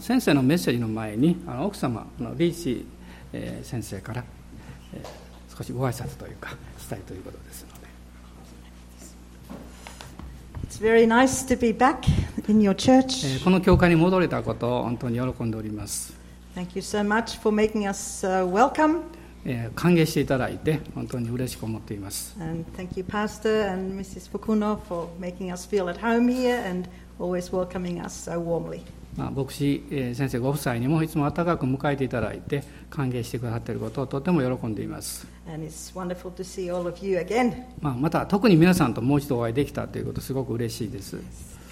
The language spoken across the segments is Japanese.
先生のメッセージの前に奥様のリーチ先生から少しご挨拶というかしたいということですので。 It's very nice to be back in your church. この教会に戻れたことを本当に喜んでおります。 Thank you so much for making us welcome.歓迎していただいて本当に嬉しく思っています。 And thank you, Pastor and Mrs. Fukuno, for making us feel at home here and always welcoming us so warmly. 牧師先生ご夫妻にもいつも温かく迎えていただいて歓迎してくださっていることをとても喜んでいます。 And it's wonderful to see all of you again. また特に皆さんともう一度お会いできたということすごく嬉しいです。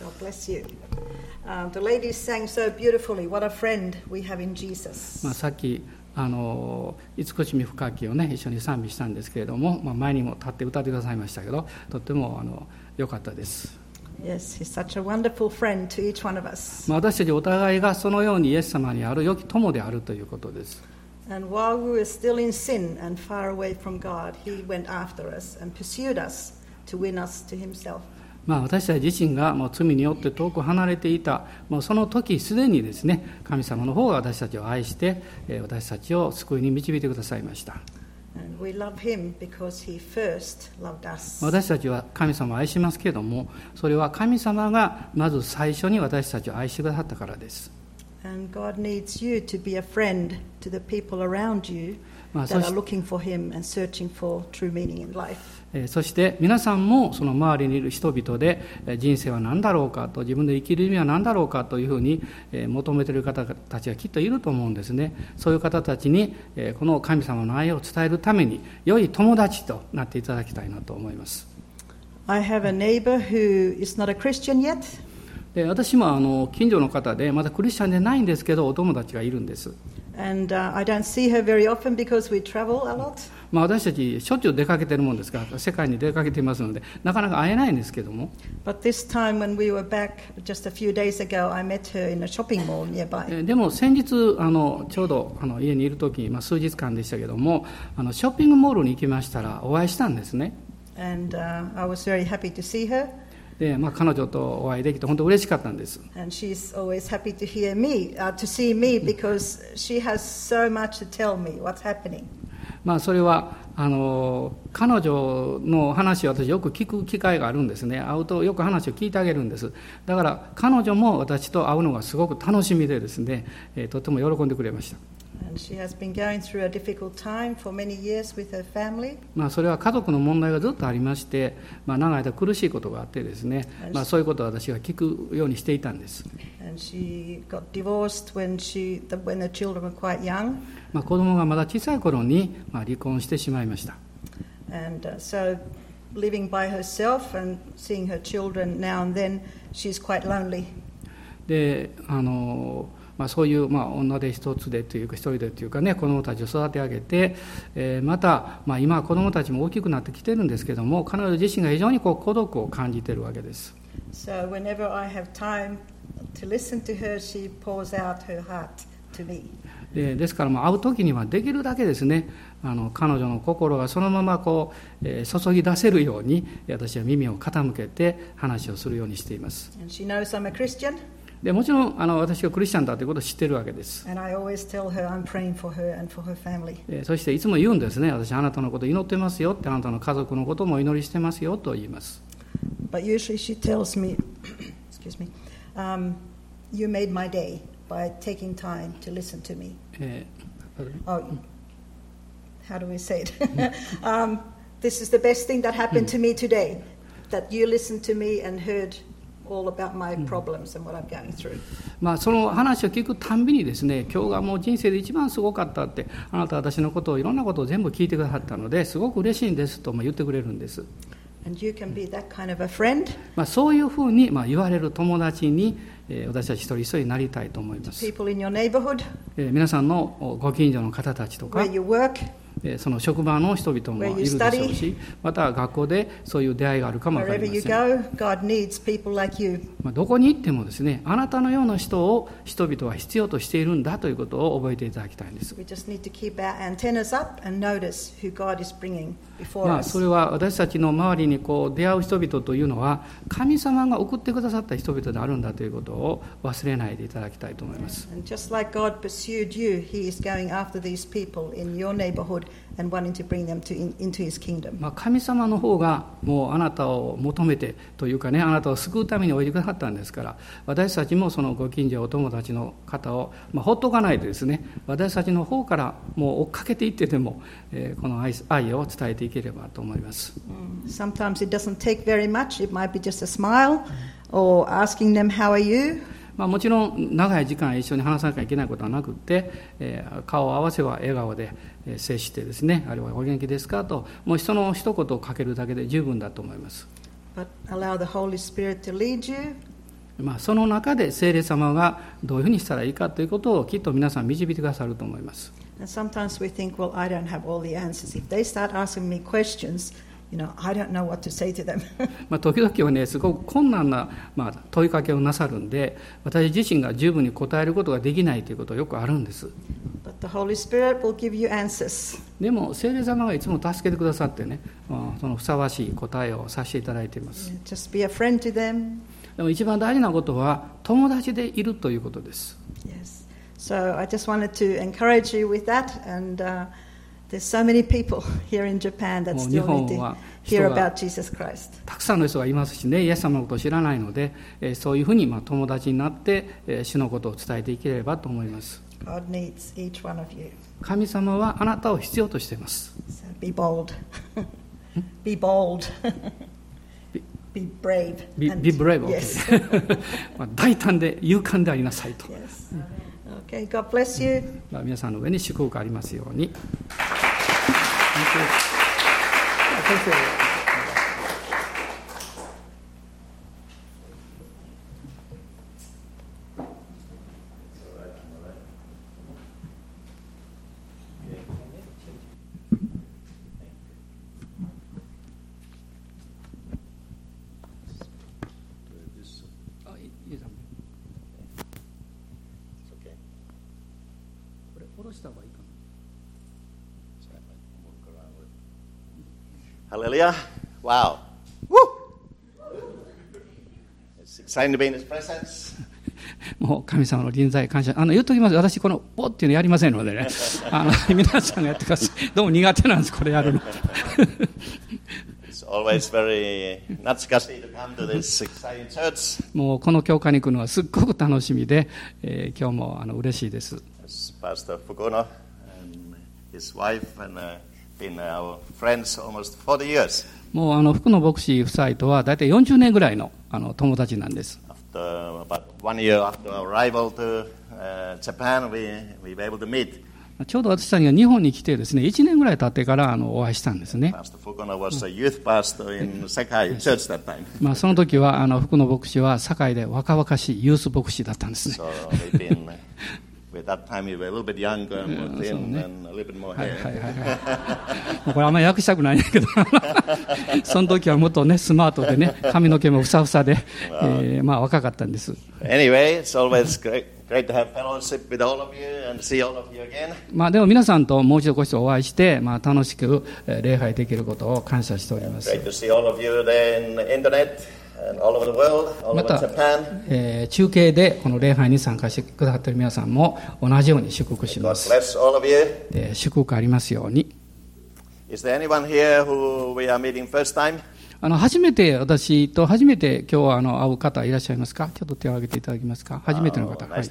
God bless you.The ladies sang so beautifully. What a friend we have in Jesus. さっき慈しみ深きをね一緒に賛美したんですけれども、前にも立って歌ってくださいましたけど、とっても良かったです。 Yes, he's such a wonderful friend to each one of us. 私たちお互いがそのようにイエス様にある良き友であるということです。 And while we were still in sin and far away from God, he went after us and pursued us to win us to himself.私たち自身がもう罪によって遠く離れていた、もうその時すでにですね、神様の方が私たちを愛して、私たちを救いに導いてくださいました。And we love him because he first loved us. 私たちは神様を愛しますけれども、それは神様がまず最初に私たちを愛してくださったからです。And God needs you to be a friend to the people around you that are looking for him and searching for true meaning in life.そして皆さんもその周りにいる人々で人生は何だろうかと、自分で生きる意味は何だろうかというふうに求めている方たちがきっといると思うんですね。そういう方たちにこの神様の愛を伝えるために良い友達となっていただきたいなと思います。 I have a neighbor who is not a Christian yet. で、私も近所の方でまだクリスチャンじゃないんですけど、お友達がいるんです。 And I don't see her very often because we travel a lot.私たちしょっちゅう出かけてるもんですから、世界に出かけていますので、なかなか会えないんですけども。でも先日ちょうど家にいるとき、数日間でしたけども、ショッピングモールに行きましたらお会いしたんですね。And, I was very happy to see her.で彼女とお会いできて本当に嬉しかったんです。 And she's always happy to hear me, to see me, because she has so much to tell me what's happening. それは彼女の話を私よく聞く機会があるんですね。会うとよく話を聞いてあげるんです。だから彼女も私と会うのがすごく楽しみでですね、とても喜んでくれました。She has been going through a difficult time for many years with her family. それは家族の問題がずっとありまして、長い間苦しいことがあってですね、そういうことを私が聞くようにしていたんです。And she got divorced when the children were quite young. 子供がまだ小さい頃に離婚してしまいました。And so living by herself and seeing her children now and then, she's quite lonely. で、そういう女で一つでというか一人でというかね、子どもたちを育て上げて、また今子どもたちも大きくなってきてるんですけども、彼女自身が非常に孤独を感じているわけです。 So whenever I have time to listen to her, she pours out her heart to me. ですから会う時にはできるだけですね、彼女の心がそのまま注ぎ出せるように私は耳を傾けて話をするようにしています。 And she knows I'm a Christian.でもちろん私がクリスチャンだということを知っているわけです。 And I always tell her I'm praying for her and for her family. そしていつも言うんですね、私あなたのことを祈ってますよって、あなたの家族のことも祈りしてますよと言います。 But usually she tells me, excuse me, you made my day by taking time to listen to me. Oh, how do we say it? This is the best thing that happened to me today, that you listened to me and heardall about my problems and what I'm going through. その話を聞くたんびにですね、今日がもう人生で一番すごかったって、あなた私のことをいろんなことを全部聞いてくださったのですごく嬉しいんですと言ってくれるんです。And you can be that kind of a friend. そういうふうに言われる友達に私たち一人一人になりたいと思います。People in your neighborhood. 皆さんのご近所の方たちとか。Where you work. その職場の人々もいるでしょうし、また学校でそういう出会いがあるかもわかりません。どこに行ってもですね、あなたのような人を人々は必要としているんだということを覚えていただきたいんです。それは私たちの周りにこう出会う人々というのは、神様が送ってくださった人々であるんだということを忘れないでいただきたいと思います。神様の方がもうあなたを求めてというかね、あなたを救うためにおいでくださったんですから、私たちもそのご近所お友達の方を、ほっとかないでですね、私たちの方からもう追っかけていってでも、この 愛を伝えていければと思います。Sometimes it doesn't take very much. It might be just a smile or asking them how are you?もちろん長い時間一緒に話さなきゃいけないことはなくって、顔を合わせは笑顔で接してですね、あるいはお元気ですかと、もう人の一言をかけるだけで十分だと思います。その中で聖霊様がどういうふうにしたらいいかということをきっと皆さん導いてくださると思います。時々はね、すごく困難な、問いかけをなさるんで、私自身が十分に答えることができないということはよくあるんです。 But the Holy Spirit will give you answers. でも聖霊様がいつも助けてくださってね、そのふさわしい答えをさせていただいています。 Just be a friend to them. でも一番大事なことは友達でいるということです。 Yes. So I just wanted to encourage you with that and、there's so many people here in Japan that still need to hear about Jesus Christ. たくさんの人がいますしね、イエス様のことを知らないので、そういうふうに友達になって、主のことを伝えていければと思います。God needs each one of you. 神様はあなたを必要としています。So be bold. Be bold. Be brave. Be brave. Yes. 大胆で勇敢でありなさいと。Yes. Okay. God bless you. 皆さんの上に祝福がありますように。Hallelujah. Wow. Woo! It's exciting to be in His presence. もう神様の臨在感謝。言っときます。私このポっていうのやりませんのでね。皆さんがやってください。どうも苦手なんです、これやるの。It's always very 懐かしい to come to this exciting church. もうこの教会に来るのはすっごく楽しみで、今日も嬉しいです。Pastor Fukuno and his wife and、もう福野牧師夫妻とは大体40年ぐらいの友達なんです。ちょうど私たちが日本に来てですね、1年ぐらい経ってからお会いしたんですね。その時は福野牧師は堺で若々しいユース牧師だったんですね。At that time, you were a little bit younger and more thin and a little bit more hair. これあんまり訳したくないんだけど、その時はもっとねスマートでね、髪の毛もふさふさで、若かったんです。Anyway, it's always great to have fellowship with all of you and see all of you again. でも皆さんともう一度ご一緒お会いして、楽しく礼拝できることを感謝しております。Great to see all of you there in the internet.また、中継でこの礼拝に参加してくださっている皆さんも同じように祝福します。祝福ありますように。初めて今日会う方いらっしゃいますか？ちょっと手を挙げていただけますか？初めての方、はい、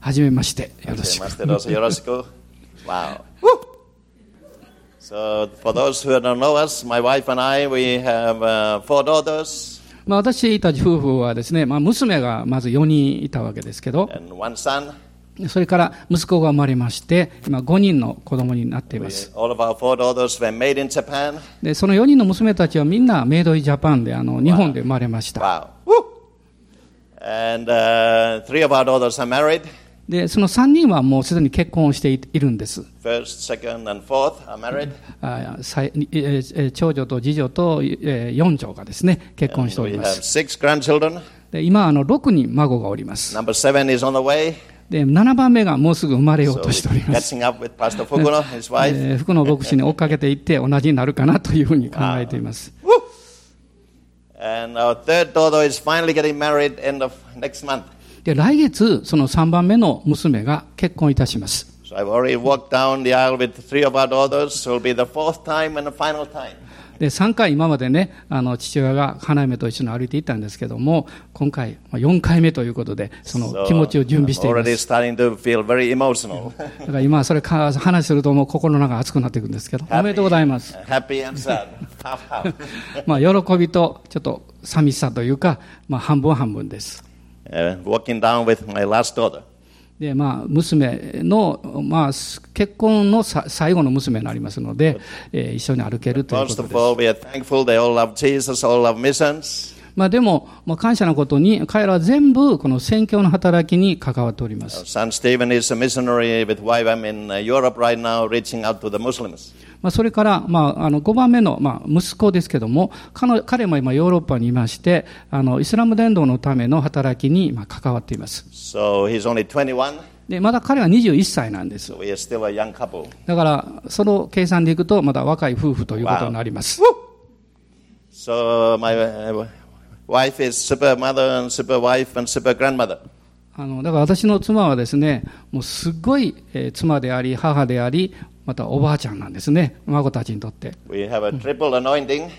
初めまして、よろしく。So for those who don't know us, my wife and I, we have four daughters. 私たち夫婦はですね、娘がまず4人いたわけですけど、 and one son. それから息子が生まれまして、今5人の子供になっています。All of our four daughters were made in Japan. で、その4人の娘たちはみんなメイドインジャパンで、日本で生まれました。Wow. Wow. And three of our daughters are married. でその3人はもうすでに結婚しているんです。長女と次女と四女がですね結婚しております。で今6人孫がおります。で7番目がもうすぐ生まれようとしております。福野牧師に追っかけていって同じになるかなというふうに考えています。で来月その3番目の娘が結婚いたします。で3回今までね父親が花嫁と一緒に歩いていったんですけども、今回4回目ということでその気持ちを準備しています。だから今それか話するともう心の中が熱くなっていくんですけど、おめでとうございます。まあ喜びとちょっと寂しさというか、まあ、半分半分です。でまあ、娘の、まあ、結婚の最後の娘になりますので、一緒に歩けるということです。まあ、でも、まあ、感謝のことに彼らは全部この宣教の働きに関わっております。まあ、それから、まあ、5番目の、まあ、息子ですけども、彼も今ヨーロッパにいまして、イスラム伝道のための働きに、まあ、関わっています。でまだ彼は21歳なんです。だからその計算でいくとまだ若い夫婦ということになります。Wife is super mother and super wife and super grandmother. だから私の妻はですね、もうすごい妻であり母であり、またおばあちゃんなんですね、孫たちにとって。We have a triple anointing.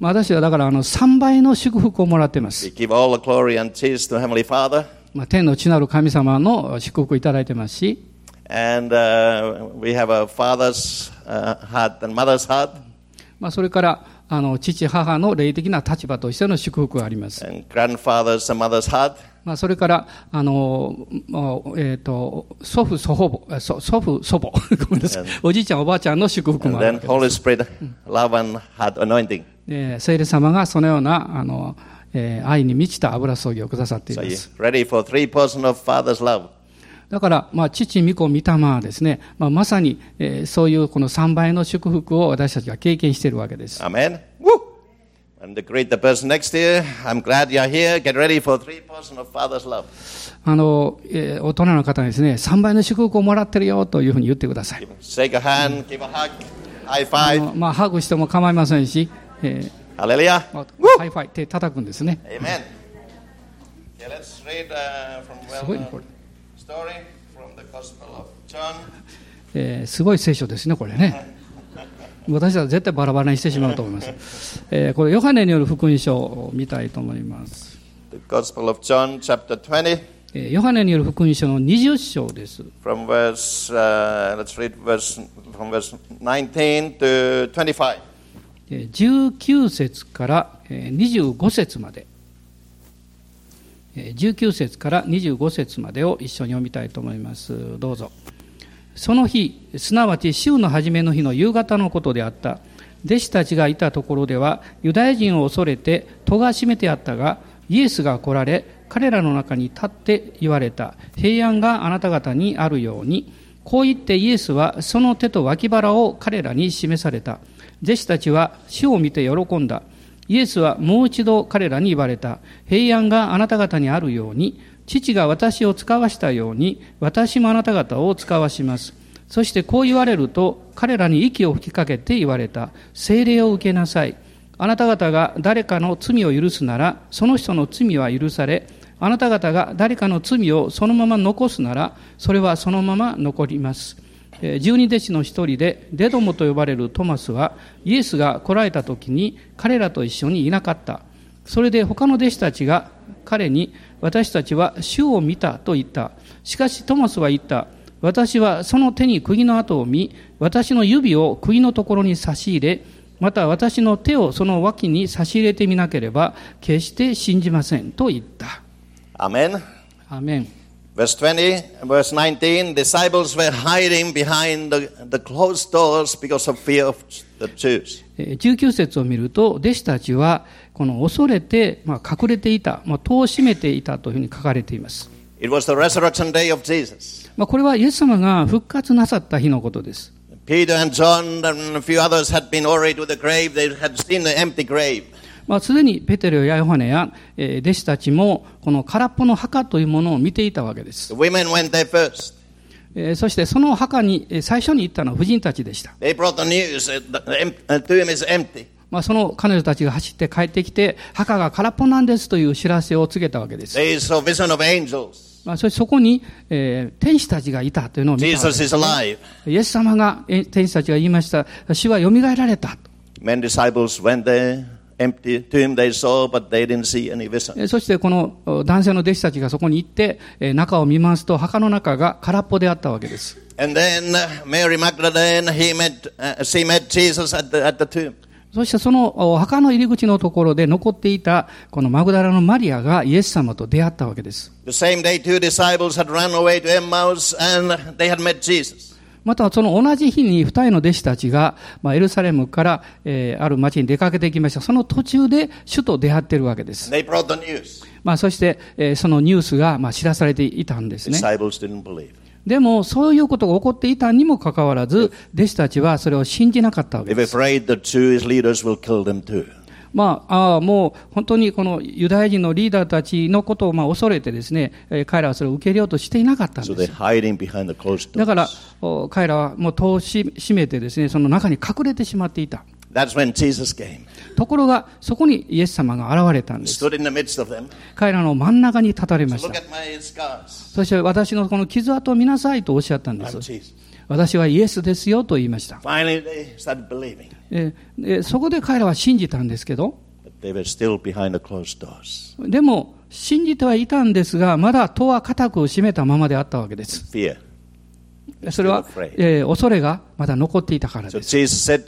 私はだから3倍の祝福をもらっています。We give all the glory and cheese to Heavenly Father. 天の地なる神様の祝福をいただいてますし。And we have a father's heart and mother's heart. まあそれから。父母の霊的な立場としての祝福があります。まあ、それから祖父祖母ごめんなさい、おじいちゃんおばあちゃんの祝福もあります。聖霊様がそのような愛に満ちた油注ぎをくださっています。だから、まあ、父、御子、御霊ですね、まあ、まさに、そういうこの3倍の祝福を私たちが経験しているわけです。Amen.大人の方にですね、3倍の祝福をもらってるよというふうに言ってください。Shake a hand, give a hug, high five. まあ、ハグしても構いませんし、ハレルヤ、ハイファイって叩くんですね。Amen. Okay, let's read, from すごいねこれ。すごい聖書ですねこれね。私は絶対バラバラにしてしまうと思います。これヨハネによる福音書を見たいと思います。The Gospel of John, chapter 20. ヨハネによる福音書の20章です。From verse, let's read verse from verse 19 to 25. 19節から25節まで。19節から25節までを一緒に読みたいと思います。どうぞ。その日、すなわち週の初めの日の夕方のことであった。弟子たちがいたところではユダヤ人を恐れて戸が閉めてあったが、イエスが来られ彼らの中に立って言われた。平安があなた方にあるように。こう言ってイエスはその手と脇腹を彼らに示された。弟子たちは主を見て喜んだ。イエスはもう一度彼らに言われた。平安があなた方にあるように、父が私を使わしたように、私もあなた方を使わします。そしてこう言われると、彼らに息を吹きかけて言われた。聖霊を受けなさい。あなた方が誰かの罪を許すなら、その人の罪は許され、あなた方が誰かの罪をそのまま残すなら、それはそのまま残ります。十二弟子の一人でデドモと呼ばれるトマスはイエスが来られた時に彼らと一緒にいなかった。それで他の弟子たちが彼に、私たちは主を見たと言った。しかしトマスは言った。私はその手に釘の跡を見、私の指を釘のところに差し入れ、また私の手をその脇に差し入れてみなければ決して信じませんと言った。アメン、アメン。Verse 20, verse 19, disciples were hiding behind the closed doors because of fear of the Jews. 19節を見ると、弟子たちはこの恐れて、まあ、隠れていた、まあ、戸を閉めていたというふうに書かれています。It was the resurrection day of Jesus. これはイエス様が復活なさった日のことです。Peter and John and a few others had been already to the grave. They had seen the empty grave.すでにペテロやヨハネや弟子たちもこの空っぽの墓というものを見ていたわけです。そしてその墓に最初に行ったのは婦人たちでした。その彼女たちが走って帰ってきて墓が空っぽなんですという知らせを告げたわけです。そしてそこに天使たちがいたというのを見たわけです、ね、イエス様が天使たちが言いました。主はよみがえられたと。そしてこの男性の弟子たちがそこに行って中を見ますと墓の中が空っぽであったわけです。そしてその墓の入り口のところで残っていたこのマグダラのマリアがイエス様と出会ったわけです。またその同じ日に2人の弟子たちがエルサレムからある町に出かけていきました。その途中で主と出会っているわけです。そしてそのニュースが知らされていたんですね。でもそういうことが起こっていたにもかかわらず弟子たちはそれを信じなかったわけです。もう本当にこのユダヤ人のリーダーたちのことを恐れてですね、彼らはそれを受け入れようとしていなかったんです。だから彼らはもう戸を閉めてですね、その中に隠れてしまっていた。ところがそこにイエス様が現れたんです。彼らの真ん中に立たれました。そして私のこの傷跡を見なさいとおっしゃったんです。私はイエスですよと言いました。そこで彼らは信じたんですけど、でも信じてはいたんですが、まだ戸は固く閉めたままであったわけです。それは恐れがまだ残っていたからです。です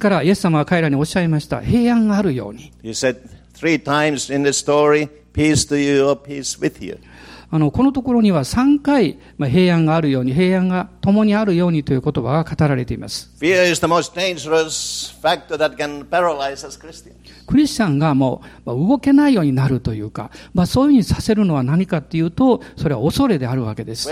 からイエス様は彼らにおっしゃいました。平安があるように。このところには3回平安があるように、平安が共にあるようにという言葉が語られています。クリスチャンがもう動けないようになるというか、そういうふうにさせるのは何かというと、それは恐れであるわけです。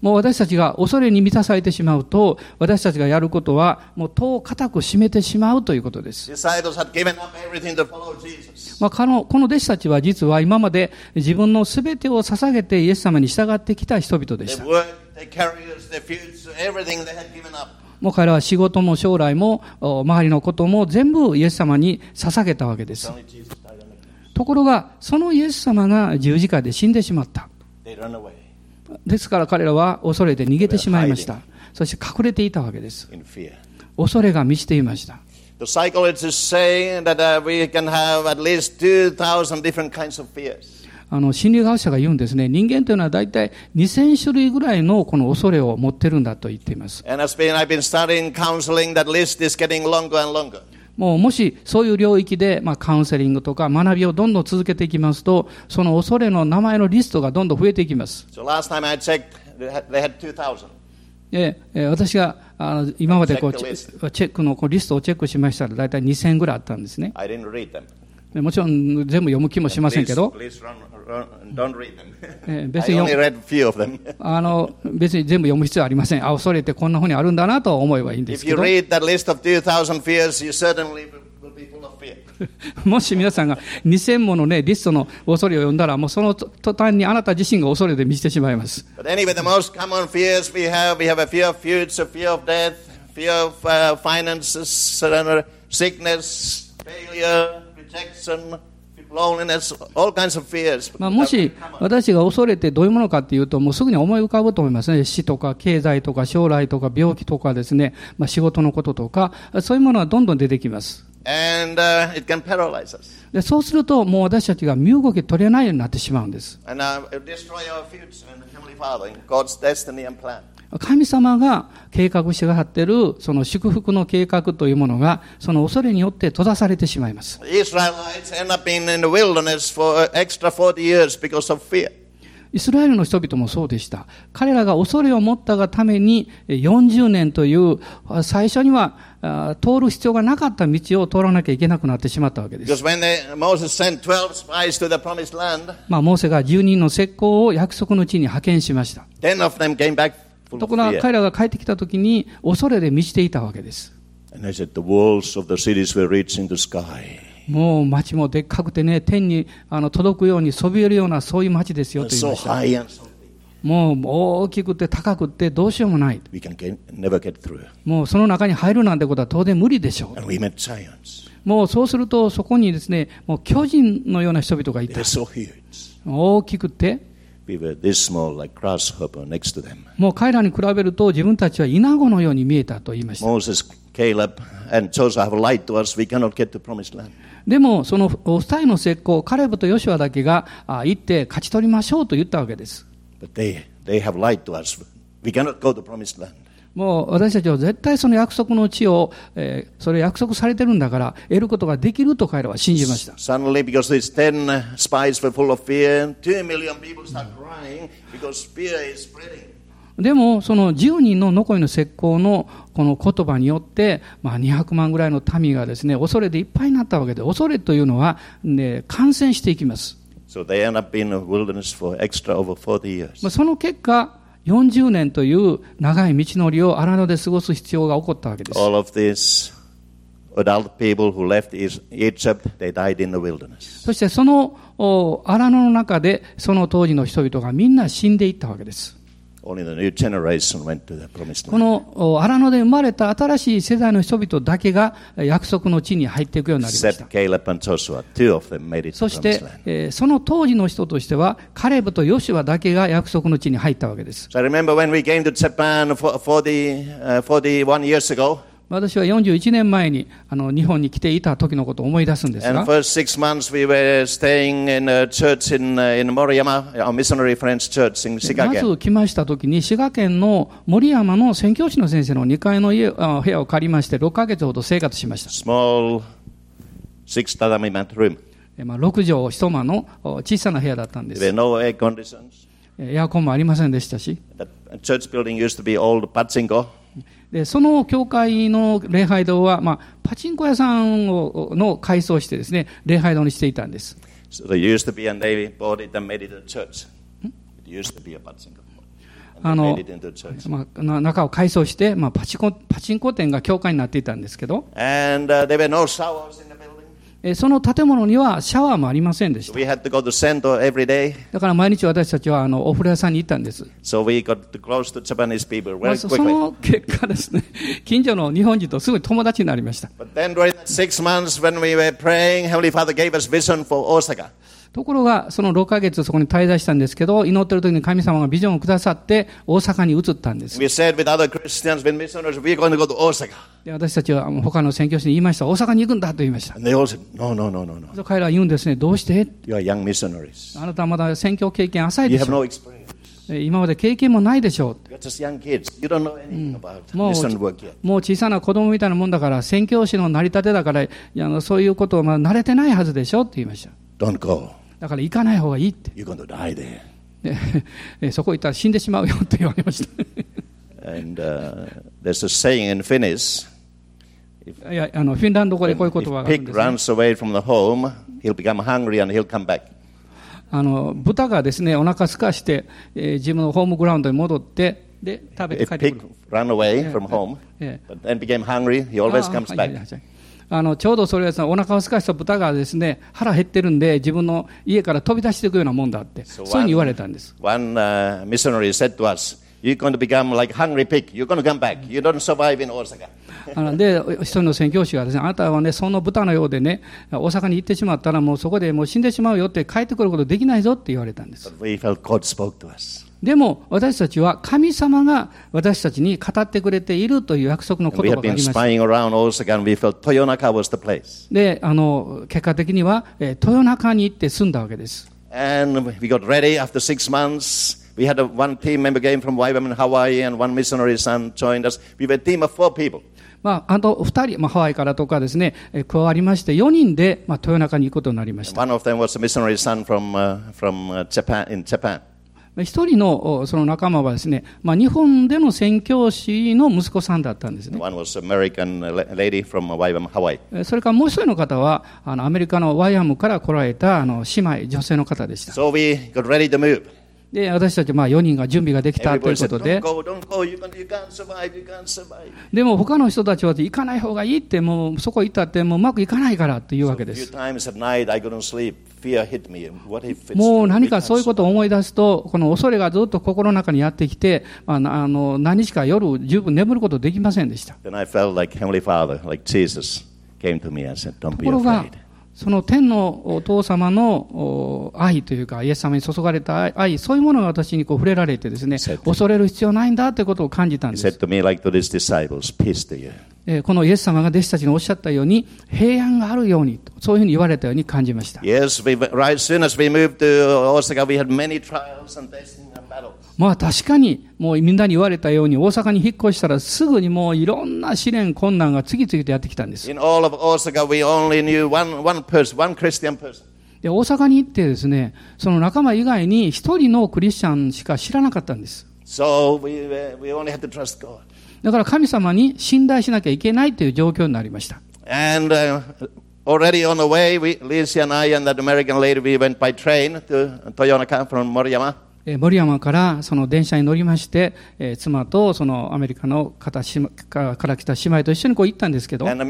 もう私たちが恐れに満たされてしまうと、私たちがやることはもう戸を固く閉めてしまうということです。この弟子たちは実は今まで自分のすべてを捧げてイエス様に従ってきた人々でした。もう彼らは仕事も将来も周りのことも全部イエス様に捧げたわけです。ところがそのイエス様が十字架で死んでしまった。ですから彼らは恐れて逃げてしまいました。そして隠れていたわけです。恐れが満ちていました。心理学者が言うんですね。人間というのは大体2000種類ぐらいのこの恐れを持ってるんだと言っています。もしそういう領域でカウンセリングとか学びをどんどん続けていきますと、その恐れの名前のリストがどんどん増えていきます。私が今までチェックのリストをチェックしましたら、だいたい2000ぐらいあったんですね。もちろん全部読む気もしませんけど、別に全部読む必要はありません。恐れってこんなふうにあるんだなと思えばいいんですけど、もし皆さんが2000もの、リストの恐れを読んだら、もうその途端にあなた自身が恐れで満ちてしまいます。もし私が恐れてどういうものかというと、もうすぐに思い浮かぶと思いますね。死とか経済とか将来とか病気とかですね、仕事のこととか、そういうものはどんどん出てきます。It can paralyze us. でそうするともう私たちが身動き取れないようになってしまうんです。神様が計画してくださっているその祝福の計画というものが、その恐れによって閉ざされてしまいます。イスラエルの人々もそうでした。彼らが恐れを持ったがために40年という最初には通る必要がなかった道を通らなきゃいけなくなってしまったわけです。モーセが12人の石膏を約束の地に派遣しました。ところが彼らが帰ってきた時に恐れで満ちていたわけです。もう街もでっかくてね、天に届くようにそびえるようなそういう街ですよと言いました。もう大きくて高くてどうしようもない。もうその中に入るなんてことは当然無理でしょう。もうそうするとそこにですね、もう巨人のような人々がいた。大きくて。もう彼らに比べると自分たちはイナゴのように見えたと言いました。でもその2人の石膏、カレブとヨシュアだけが行って勝ち取りましょうと言ったわけです。もう私たちは絶対その約束の地を、それ約束されてるんだから得ることができると彼らは信じました。でもその10人の残りの石膏のこの言葉によって、200万ぐらいの民がですね、恐れでいっぱいになったわけで、恐れというのは、感染していきます。その結果40年という長い道のりを荒野で過ごす必要が起こったわけです。そしてその荒野の中でその当時の人々がみんな死んでいったわけです。この荒野で生まれた新しい世代の人々だけが約束の地に入っていくようになりました。そしてその当時の人としてはカレブとヨシュアだけが約束の地に入ったわけです。私は41年前に日本に来ていた時のことを思い出すんですが、まず来ました時に滋賀県の森山の宣教師の先生の2階の部屋を借りまして6ヶ月ほど生活しました。6畳一間の小さな部屋だったんです。エアコンもありませんでしたし、でその教会の礼拝堂は、パチンコ屋さんの改装してですね、礼拝堂にしていたんです。中を改装して、パチンコ店が教会になっていたんですけど、その建物にはシャワーもありませんでした。だから毎日私たちはお風呂屋さんに行ったんです。その結果ですね、近所の日本人とすぐ友達になりました。ところがその6ヶ月そこに滞在したんですけど、祈っている時に神様がビジョンをくださって大阪に移ったんです。私たちは他の宣教師に言いました。大阪に行くんだと言いました。彼らは言うんですね。どうして？あなたはまだ宣教経験浅いでしょ。今まで経験もないでしょう。もう小さな子供みたいなもんだから、宣教師の成り立てだからそういうことをまだ慣れてないはずでしょって言いました。だから行かない方がいいって。そこ行ったら死んでしまうよと言われました。フィンランド語でこういう言葉があるんです。豚がですね、お腹すかして、自分のホームグラウンドに戻って、で食べて帰ってくる。ちょうどそれはお腹をすかした豚がですね、腹減ってるんで自分の家から飛び出していくようなもんだって、そういうふうに言われたんです。で一人の宣教師がですね、あなたはね、その豚のようでね、大阪に行ってしまったらもうそこでもう死んでしまうよって、帰ってくることできないぞって言われたんです。でも私たちは神様が私たちに語ってくれているという約束の言葉がありました。で、結果的には豊中に行って住んだわけです。We had one team member came from Guam and Hawaii, and one missionary son joined us. We were a team of 4 people. あと2人、ハワイからとかですね、加わりまして4人で豊中に行くことになりました。One of them was a missionary son from Japan in Japan. 一人のその仲間はですね、日本での宣教師の息子さんだったんですね。One was American lady from Waiam, Hawaii. それからもう一人の方はアメリカのワイアムから来られた姉妹女性の方でした。So we got ready to move.で私たち4人が準備ができたということで、でも他の人たちは行かない方がいいって、もうそこ行ったってもううまくいかないからっていうわけです。もう何かそういうことを思い出すと、この恐れがずっと心の中にやってきて、何日か夜十分眠ることできませんでした。ところがその天のお父様の愛というか、イエス様に注がれた愛、そういうものが私にこう触れられてですね、恐れる必要ないんだということを感じたんです。このイエス様が弟子たちにおっしゃったように、平安があるようにと、そういうふうに言われたように感じました。確かにもうみんなに言われたように、大阪に引っ越したらすぐにもういろんな試練困難が次々とやってきたんです。In all of Osaka, we only knew one Christian person.で大阪に行ってですね、その仲間以外に一人のクリスチャンしか知らなかったんです。So we only had to trust God. だから神様に信頼しなきゃいけないという状況になりました。And already on the way, Lisa and I and that American lady, we went by train to Toyonaka from Moriyama.森山からその電車に乗りまして、妻とそのアメリカの方から来た姉妹と一緒にこう行ったんですけど、で宣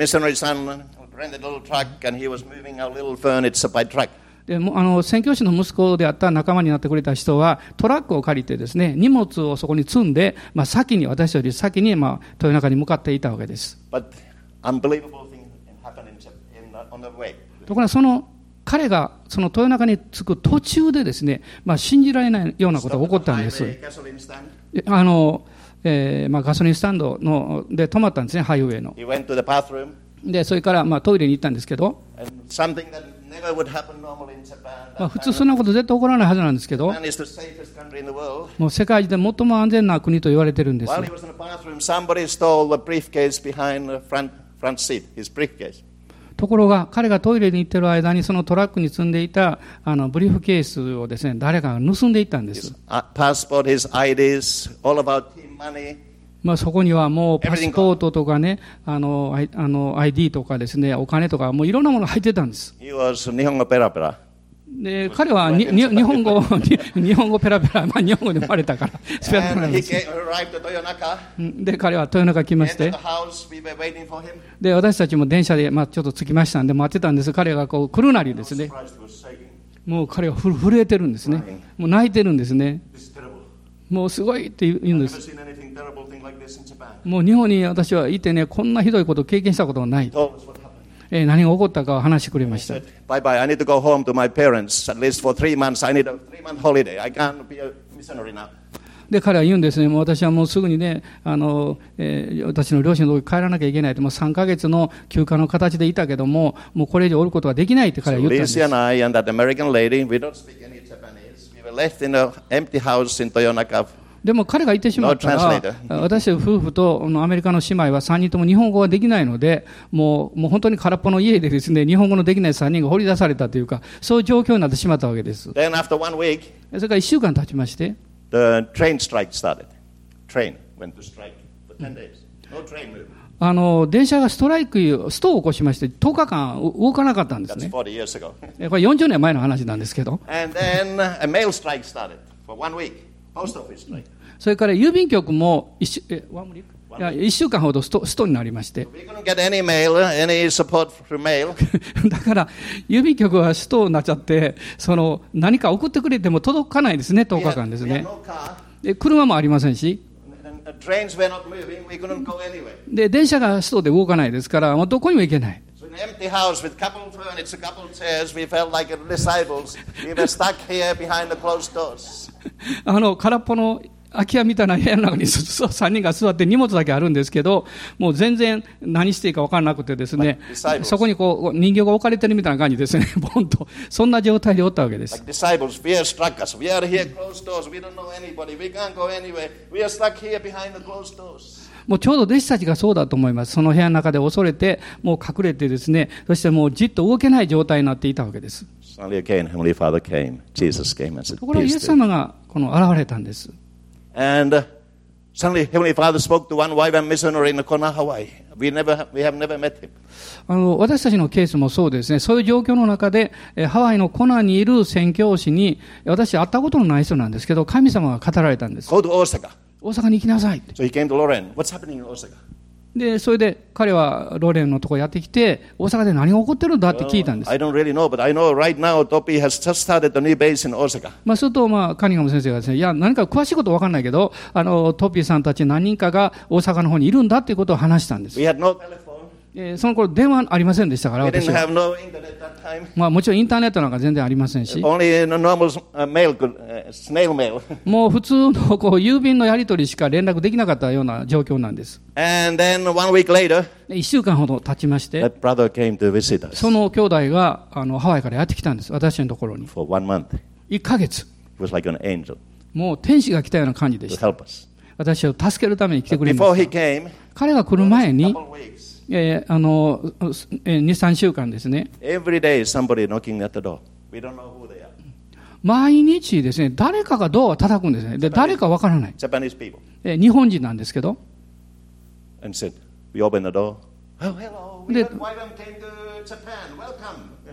教師の息子であった仲間になってくれた人はトラックを借りてですね、荷物をそこに積んで、先に私より先に豊中に向かっていたわけです。ところがその彼がその豊中に着く途中でですね、信じられないようなことが起こったんです。ガソリンスタンドので止まったんですね、ハイウェイの。でそれからトイレに行ったんですけど、普通そんなこと絶対起こらないはずなんですけど、もう世界で最も安全な国と言われてるんです。ところが彼がトイレに行っている間に、そのトラックに積んでいたブリーフケースをですね、誰かが盗んでいったんです。そこにはもうパスポートとかね、ID とかですね、お金とか、もういろんなものが入ってたんです。で彼は日本語ペラペラ、日本語で生まれたからスペアなんです。で彼は豊中に来まして、で私たちも電車でちょっと着きましたんで待ってたんです。彼がこう来るなりですね、もう彼は震えてるんですね、もう泣いてるんですね、もうすごいって言うんです。もう日本に私はいてね、こんなひどいことを経験したことがない、何が起こったかを話してくれました。で彼は言うんですね、もう私はもうすぐにね、私の両親のとこに帰らなきゃいけないと、もう3ヶ月の休暇の形でいたけども、もうこれ以上おることはできないって彼は言ったんです。でも彼が言ってしまったら、私夫婦とアメリカの姉妹は3人とも日本語ができないので、もう本当に空っぽの家でですね、日本語のできない3人が掘り出されたというか、そういう状況になってしまったわけです。それから1週間経ちまして、電車がストを起こしまして、10日間動かなかったんですね。これ40年前の話なんですけど。それから郵便局も1週間ほどストになりまして、だから郵便局はストになっちゃって、何か送ってくれても届かないですね、10日間ですね。で車もありませんし、で電車がストで動かないですから、どこにも行けない。空っぽの空き家みたいな部屋の中に3人が座って、荷物だけあるんですけど、もう全然何していいか分からなくてですね、そこにこう人形が置かれてるみたいな感じですね、ボンと、そんな状態でおったわけです。もうちょうど弟子たちがそうだと思います。その部屋の中で恐れて、もう隠れてですね、そしてもうじっと動けない状態になっていたわけです。ところがイエス様がこの現れたんです。 And suddenly Heavenly Father spoke to one wife and missionary in Kona, Hawaii. We have never met him. 私たちのケースもそうですね。そういう状況の中でハワイのコナにいる宣教師に私会ったことのない人なんですけど、神様が語られたんです。 Go to Osaka. 大阪に行きなさい。 So he came to Loren. What's happening in Osaka?でそれで彼はローレンのところやってきて、大阪で何が起こってるんだって聞いたんです。I don't really know, but I know right now Topi has just started a new base in Osaka. まあするとカニガム先生がですね、いや何か詳しいことは分かんないけど、トピーさんたち何人かが大阪の方にいるんだっていうことを話したんです。We had no telephone. その頃電話ありませんでしたから、私は。We didn't have no internet that time. まあもちろんインターネットなんか全然ありませんし。Only normal mail, snail mail. もう普通のこう郵便のやり取りしか連絡できなかったような状況なんです。And then one week later, 1週間ほど経ちまして、that brother came to visit us. その兄弟がハワイからやってきたんです、私のところに。For 1 month. 1ヶ月。It was like an angel. もう天使が来たような感じでした。To help us. 私を助けるために来てくれました。Before he came, 彼が来る前に、2、3週間ですね。Every day somebody knocking at the door. We don't know who they are. 毎日ですね、誰かがドアを叩くんですね。で、誰かわからない。Japanese people. 日本人なんですけど。And said, we open the door. Oh, hello. We heard YWAM came to Japan.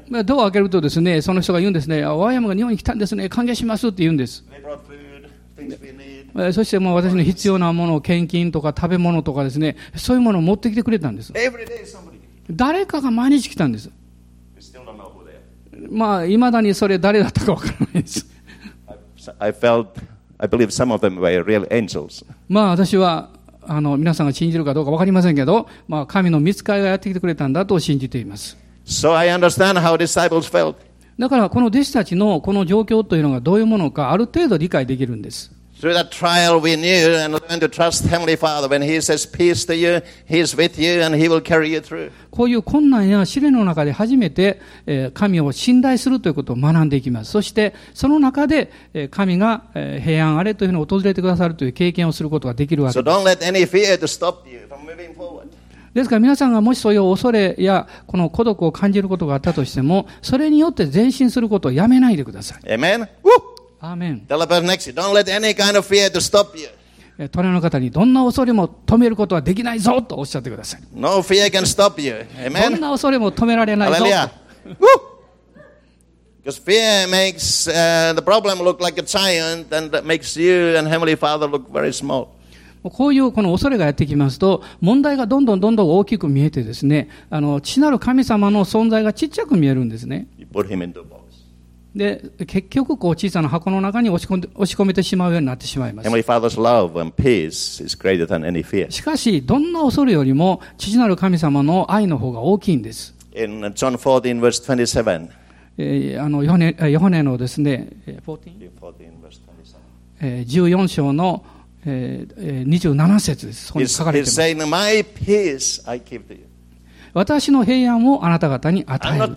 Welcome. ドアを開けるとですね、その人が言うんですね。YWAMが日本に来たんですね。歓迎しますって言うんです。They brought food, things we need. そしてもう私の必要なものを献金とか食べ物とかですね、そういうものを持ってきてくれたんです。Every day somebody. 誰かが毎日来たんです。We still don't know who they are. まあ未だにそれ誰だったか分からないです。I believe some of them were real angels. まあ私は。皆さんが信じるかどうか分かりませんけど、まあ、神の御使いがやってきてくれたんだと信じています。So I understand how disciples felt. だからこの弟子たちのこの状況というのがどういうものかある程度理解できるんです。Through that trial we knew and learned to trust Heavenly Father when He says peace to you, He is with you and He will carry you through. こういう困難や試練の中で初めて神を信頼するということを学んでいきます。そしてその中で神が平安あれというのを訪れてくださるという経験をすることができるわけです。So don't let any fear to stop you from moving forward. ですから皆さんがもしそういう恐れやこの孤独を感じることがあったとしても、それによって前進することをやめないでください。Amen.Amen. Tell the person next to you, don't let any kind of fear to stop you. 隣の方にどんな恐れも止めることはできないぞとおっしゃってください。No fear can stop you. Amen. どんな恐れも止められないぞ。Because fear makes the problem look like a giant and that makes you and Heavenly Father look very small.こういうこの恐れがやってきますと、問題がどんどんどんどん大きく見えてですね、父なる神様の存在がちっちゃく見えるんですね。You put him into a box.で結局こう小さな箱の中に押し込めてしまうようになってしまいます。しかしどんな恐れよりも父なる神様の愛の方が大きいんです。 In John 14 verse 27、ヨハネのですね 14章の27節です。そこに書かれています。 He's saying, My peace I give to you.私の平安をあなた方に与える。こ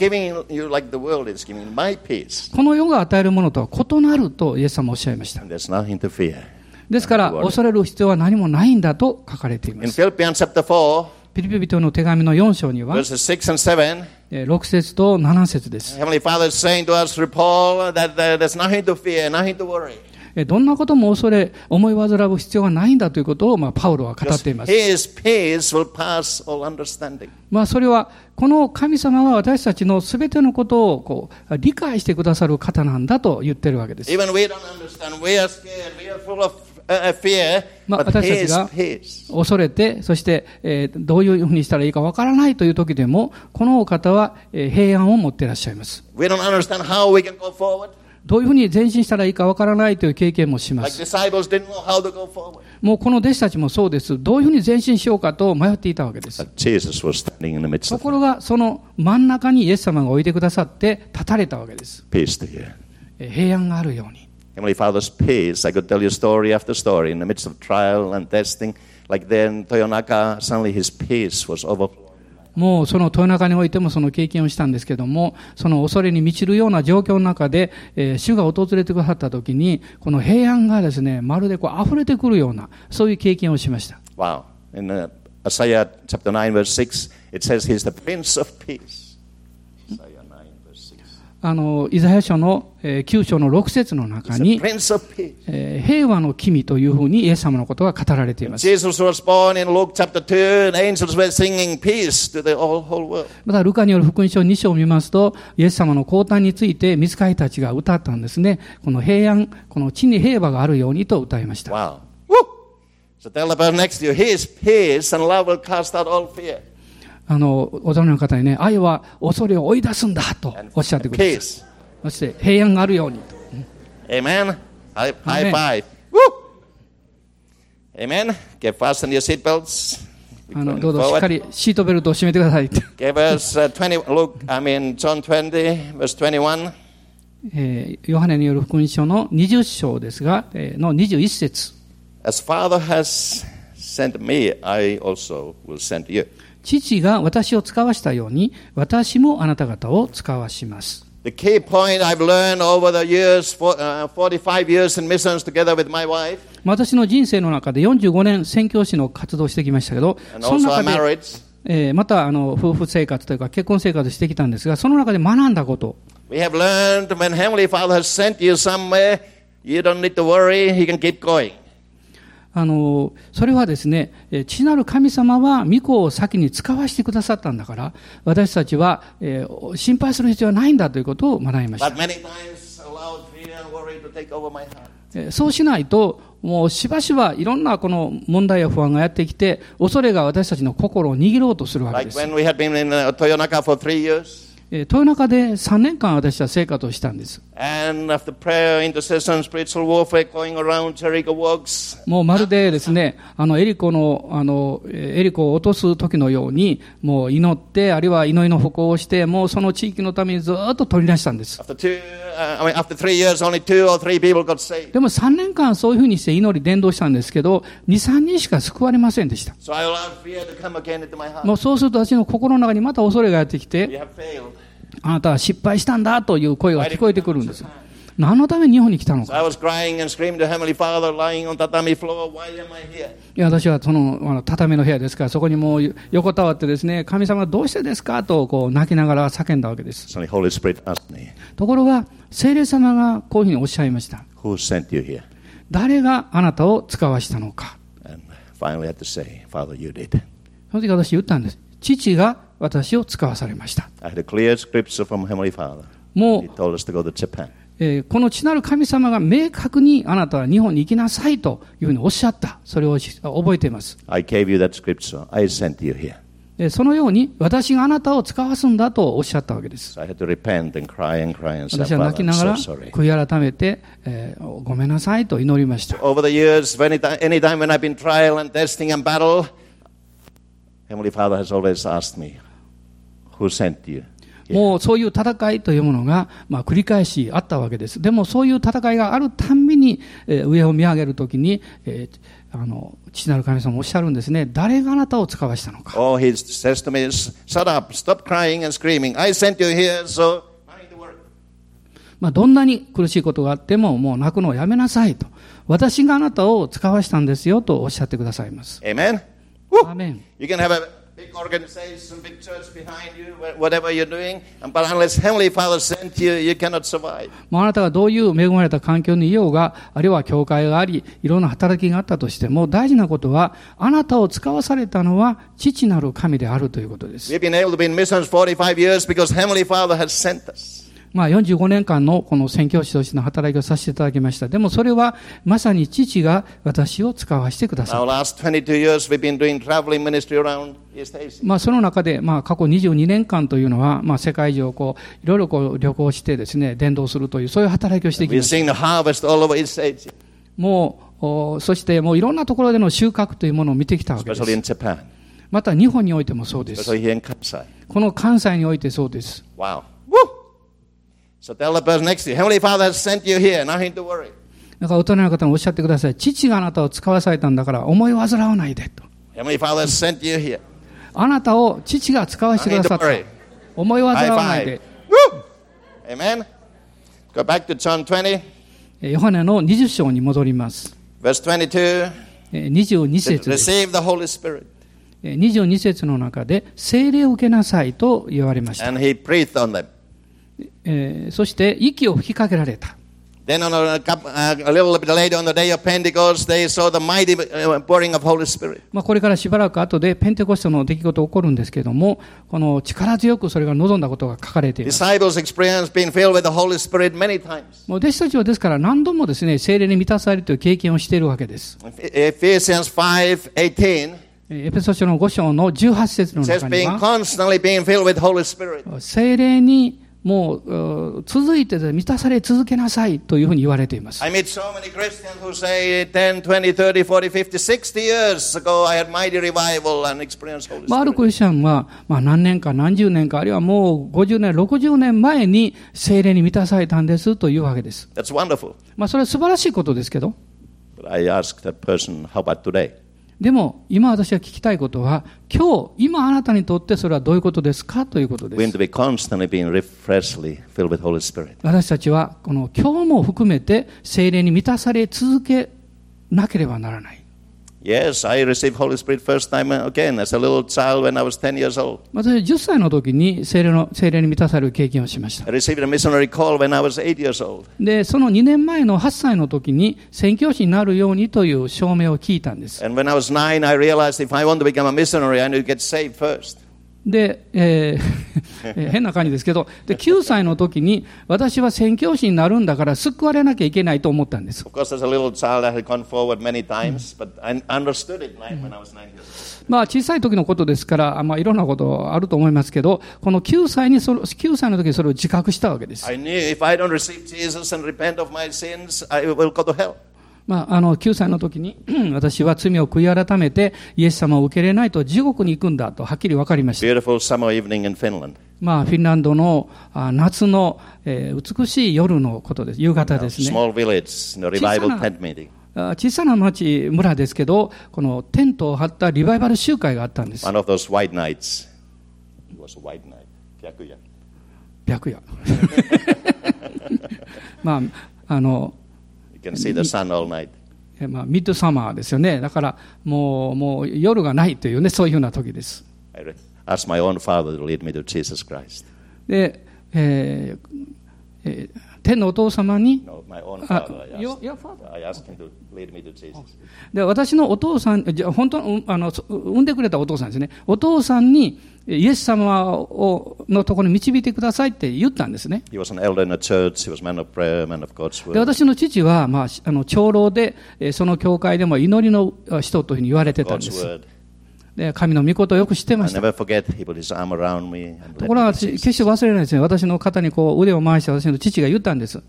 の世が与えるものとは異なるとイエス様おっしゃいました。ですから恐れる必要は何もないんだと書かれています。ピリピ人の手紙の4章には6節と7節です。どんなことも恐れ思い煩う必要がないんだということを、パウロは語っています。それはこの神様は私たちのすべてのことをこう理解してくださる方なんだと言っているわけです。私たちが恐れて、そして、どういうふうにしたらいいかわからないという時でもこのお方は、平安を持っていらっしゃいます。どういうふうに前進したらいいかわからないという経験もします。もうこの弟子たちもそうです。どういうふうに前進しようかと迷っていたわけです。ところがその真ん中にイエス様がおいでくださって立たれたわけです。平安があるように。Heavenly Father's peace. I could tell you story after story in the midst of trial and testing. Like then Toyonaka, suddenly his peace was overflowing.もうその豊中においてもその経験をしたんですけども、その恐れに満ちるような状況の中で、主が訪れてくださった時にこの平安がですね、まるでこう溢れてくるようなそういう経験をしました。 Wow. In Isaiah chapter 9 verse 6 it says he's the prince of peace. Isaiah 9 verse 6イザヤ書の9章の6節の中に平和の君というふうにイエス様のことが語られています。またルカによる福音書2章を見ますと、イエス様の降誕について御使いたちが歌ったんですね。この平安、この地に平和があるようにと歌いました。お隣の方にね、愛は恐れを追い出すんだとおっしゃってくれます。そして平安があるようにと。エメン。ハイファイブ。エメン。Get fasten your seat belts. どうぞしっかりシートベルトを締めてください。Give us 20 look. I mean John 20 verse 21. ヨハネによる福音書の20章ですが、の21節。As Father has sent me, I also will send you. 父が私を使わしたように、私もあなた方を使わします。The key point I've learned over the years, 45 years in missions together with my wife. 私の人生の中で45年宣教師の活動をしてきましたけど、その中で、また夫婦生活というか結婚生活をしてきたんですが、その中で学んだこと。We have learned when Heavenly Father has sent you somewhere, you don't need to worry, He can keep going.それはですね、父なる神様は御子を先に使わしてくださったんだから、私たちは、心配する必要はないんだということを学びました。そうしないと、もうしばしばいろんなこの問題や不安がやってきて、恐れが私たちの心を握ろうとするわけです。豊中で3年間私は生活をしたんです。もうまるでですね、エリコを落とす時のように、もう祈って、あるいは祈りの歩行をして、もうその地域のためにずっと取り出したんです。でも3年間そういうふうにして祈り伝道したんですけど、2、3人しか救われませんでした。もうそうすると私の心の中にまた恐れがやってきて、あなたは失敗したんだという声が聞こえてくるんです。何のために日本に来たのか。いや、私はその畳の部屋ですから、そこにもう横たわってですね、神様はどうしてですかとこう泣きながら叫んだわけです。ところが聖霊様がこういうふうにおっしゃいました。誰があなたを使わしたのか。その時私言ったんです。父が私を使わされました。もう、この父なる神様が明確にあなたは日本に行きなさいというふうにおっしゃった。それを覚えています。そのように私があなたを使わすんだとおっしゃったわけです。私は泣きながら悔い改めて、ごめんなさいと祈りました。Heavenly Father has always asked me, "Who sent you?" もうそういう戦いというものが、繰り返しあったわけです。でもそういう戦いがあるたんびに、上を見上げるときに、父なる神様もおっしゃるんですね。誰があなたを使わしたのか。Oh, he says to me, "Shut up, stop crying and screaming. I sent you here, so hurry to work." どんなに苦しいことがあっても、もう泣くのをやめなさいと。私があなたを使わしたんですよとおっしゃってくださいます。Amen.You can have a big organization, big church behind you, whatever you're doing, but unless Heavenly Father sent you, you cannot survive. もうあなたがどういう恵まれた環境にいようが、あるいは教会があり、いろんな働きがあったとしても、大事なことは、あなたを使わされたのは父なる神であるということです。We've been able to be in missions 45 years because Heavenly Father has sent us.45年間のこの宣教師としての働きをさせていただきました。でもそれはまさに父が私を使わせてください。その中で、過去22年間というのは、世界中をこういろいろこう旅行してですね、伝道するという、そういう働きをしてきました。もう、そしてもういろんなところでの収穫というものを見てきたわけです。また日本においてもそうです。この関西においてそうです。So tell the person next to you, Heavenly Father has sent you here, nothing to worry. だから大人の方におっしゃってください。父があなたを使わされたんだから思い煩わないでと。Heavenly Father has sent you here. あなたを父が使わせてくださった。思い煩わないで。Amen. Go back to John 20. ヨハネの20章に戻ります。Verse 22. 22節です。Receive the Holy Spirit. 22節の中で聖霊を受けなさいと言われました。And he breathed on them. そして息を吹きかけられた。Then on a little bit later, on the day of Pentecost, they saw the mighty pouring of Holy Spirit. これからしばらく後でペンテコステの出来事が起こるんですけれども、この力強くそれが望んだことが書かれています。Disciples experienced being filled with the Holy Spirit many times. 弟子たちはですから何度もですね、聖霊に満たされるという経験をしているわけです。Ephesians 5:18エペソ書の5章の18節の中には聖霊にもう続いて満たされ続けなさいというふうに言われています。あるクリスチャンは、何年か何十年かあるいはもう50年60年前に聖霊に満たされたんですというわけです。それは素晴らしいことですけど、でも今私が聞きたいことは、今日今あなたにとってそれはどういうことですかということです。私たちはこの今日も含めて聖霊に満たされ続けなければならない。Yes, I received Holy Spirit first time again as a little child when I was 10 years old. 私は10歳の時に聖霊に満たされる経験をしました。I received a missionary call when I was 8 years old. で、その2年前の8歳の時に宣教師になるようにという証明を聞いたんです。And when I was 9, I realized if I want to become a missionary, I need to get saved first.で、変な感じですけど、で9歳の時に私は宣教師になるんだから救われなきゃいけないと思ったんです。小さい時のことですから、いろんなことあると思いますけど、この9歳の時にそれを自覚したわけです。9歳の時に私は罪を悔い改めてイエス様を受け入れないと地獄に行くんだとはっきり分かりました。Beautiful summer evening in Finland. フィンランドの夏の美しい夜のことです。夕方ですね。Small village, the revival tent meeting. 小さな町村ですけど、このテントを張ったリバイバル集会があったんです。One of those white nights. It was a white night. 白夜。ミッドサマーですよね。だからもう夜がないというね、そういうような時です。で、天のお父様に、で、私のお父さん、本当に産んでくれたお父さんですね、お父さんにイエス様をのところに導いてくださいって言ったんですね。で、私の父は、長老で、その教会でも祈りの人というふうに言われてたんです。で、神の御事をよく知ってました。ところが私、決して忘れないですね。私の肩にこう腕を回して私の父が言ったんです。で、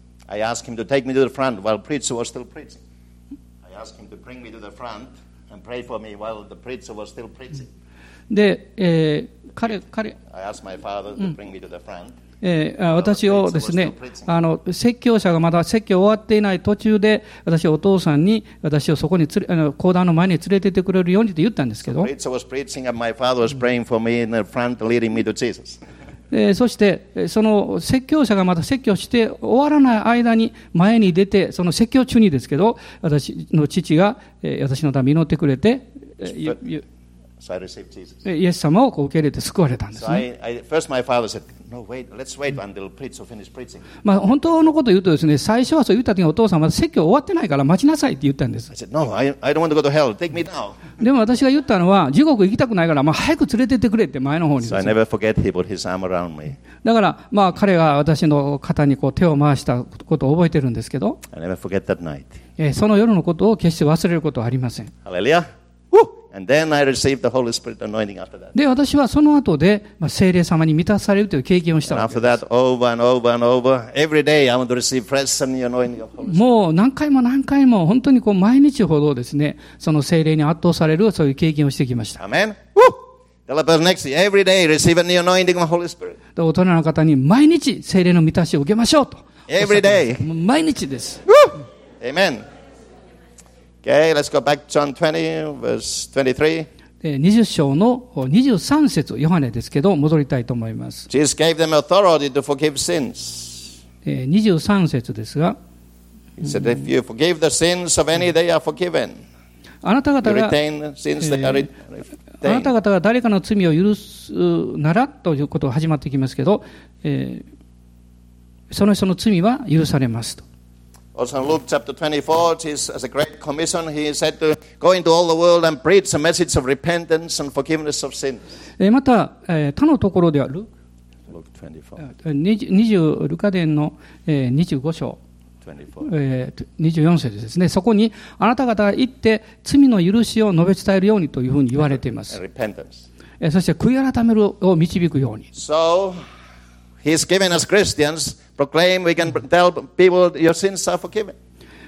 私をですね、説教者がまだ説教終わっていない途中で、私はお父さんに私をそこに講談の前に連れてってくれるようにと言ったんですけど、そしてその説教者がまだ説教して終わらない間に前に出て、その説教中にですけど、私の父が私のために祈ってくれて、イエス様をこう受け入れて救われたんですね。本当のことを言うとですね、最初はそう言った時にお父さんは説教終わってないから待ちなさいって言ったんです。でも私が言ったのは、地獄行きたくないから、早く連れてってくれって前の方に。だから、彼が私の肩にこう手を回したことを覚えてるんですけど、その夜のことを決して忘れることはありません。ハレルヤ。で、私はその後で聖霊様に満たされるという経験をしたわけです。もう何回も何回も本当にこう毎日ほどですね、その聖霊に圧倒される、そういう経験をしてきました。アメン。大人の方に毎日聖霊の満たしを受けましょうと。毎日です。アメン。Okay, let's go back to John 20, verse 23. 20章の23節、ヨハネですけど、戻りたいと思います。Jesus gave them authority to forgive sins. 23節ですが、He said, if you forgive the sins of any, they are forgiven. あなた方が誰かの罪を許すならということが始まってきますけど、その人の罪は許されますと。Also in Luke chapter 24, Jesus, as a great commission, he said to go into all the world and preach a message of repentance and forgiveness of sin. また他のところではルカ伝の25章24節ですね。そこにあなた方が行って罪の許しを述べ伝えるようにというふうに言われています。そして悔い改めるを導くように。So he's given us Christians proclaim we can tell people your sins are forgiven。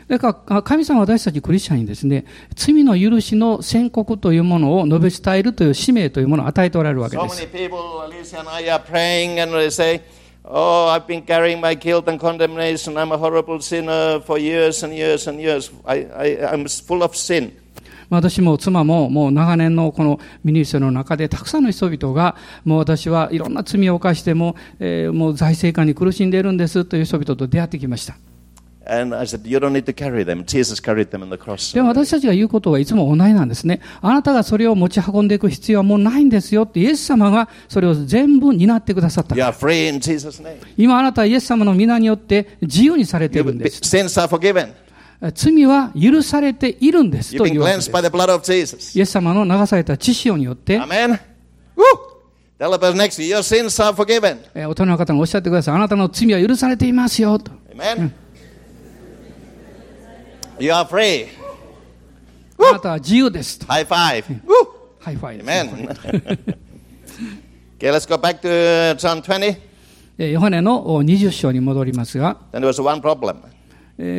だから神様は私たちクリスチャンにですね、罪の許しの宣告というものを述べ伝えるという使命というものを与えておられるわけです。So many people, Alicia and I are praying and they say.Oh, I've been carrying my guilt and condemnation. I'm a horrible sinner for years and years and years. I'm full of sin. 私も妻ももう長年のこのミニストリーの中でたくさんの人々がもう私はいろんな罪を犯してもう財政感に苦しんでいるんですという人々と出会ってきました。And I said, you don't need to carry them. Jesus carried them on the cross. でも私たちが言うことはいつも同じなんですね。あなたがそれを持ち運んでいく必要はもうないんですよってイエス様がそれを全部担ってくださった。You are free in Jesus' name. 今あなたはイエス様の皆によって自由にされているんです。Sins are forgiven. 罪は許されているんですというわけです。You've been cleansed by the blood of Jesus. イエス様の流された血潮によって。Amen. Woo!Tell the person next to you, your sins are forgiven. 大人の方におっしゃってください。あなたの罪は許されていますよと。Amen.、うんYou are free. あなたは自由ですと。ハイファイブ。ハイファイブ。Amen. Okay, let's go back to John 20. ヨハネの20章に戻りますが、Then there was one problem.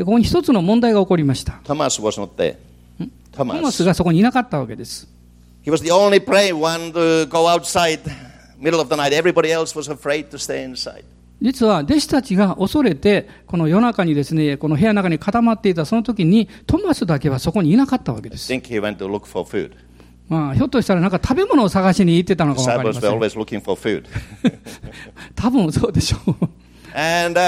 ここに一つの問題が起こりました。トマス was not there. トマスがそこにいなかったわけです。He was the only brave one to go outside middle of the night. Everybody else was afraid to stay inside.実は弟子たちが恐れてこの夜中にですね、この部屋の中に固まっていたその時にトマスだけはそこにいなかったわけです。まあ、ひょっとしたらなんか食べ物を探しに行ってたのかもわかりません。多分そうでしょう。And,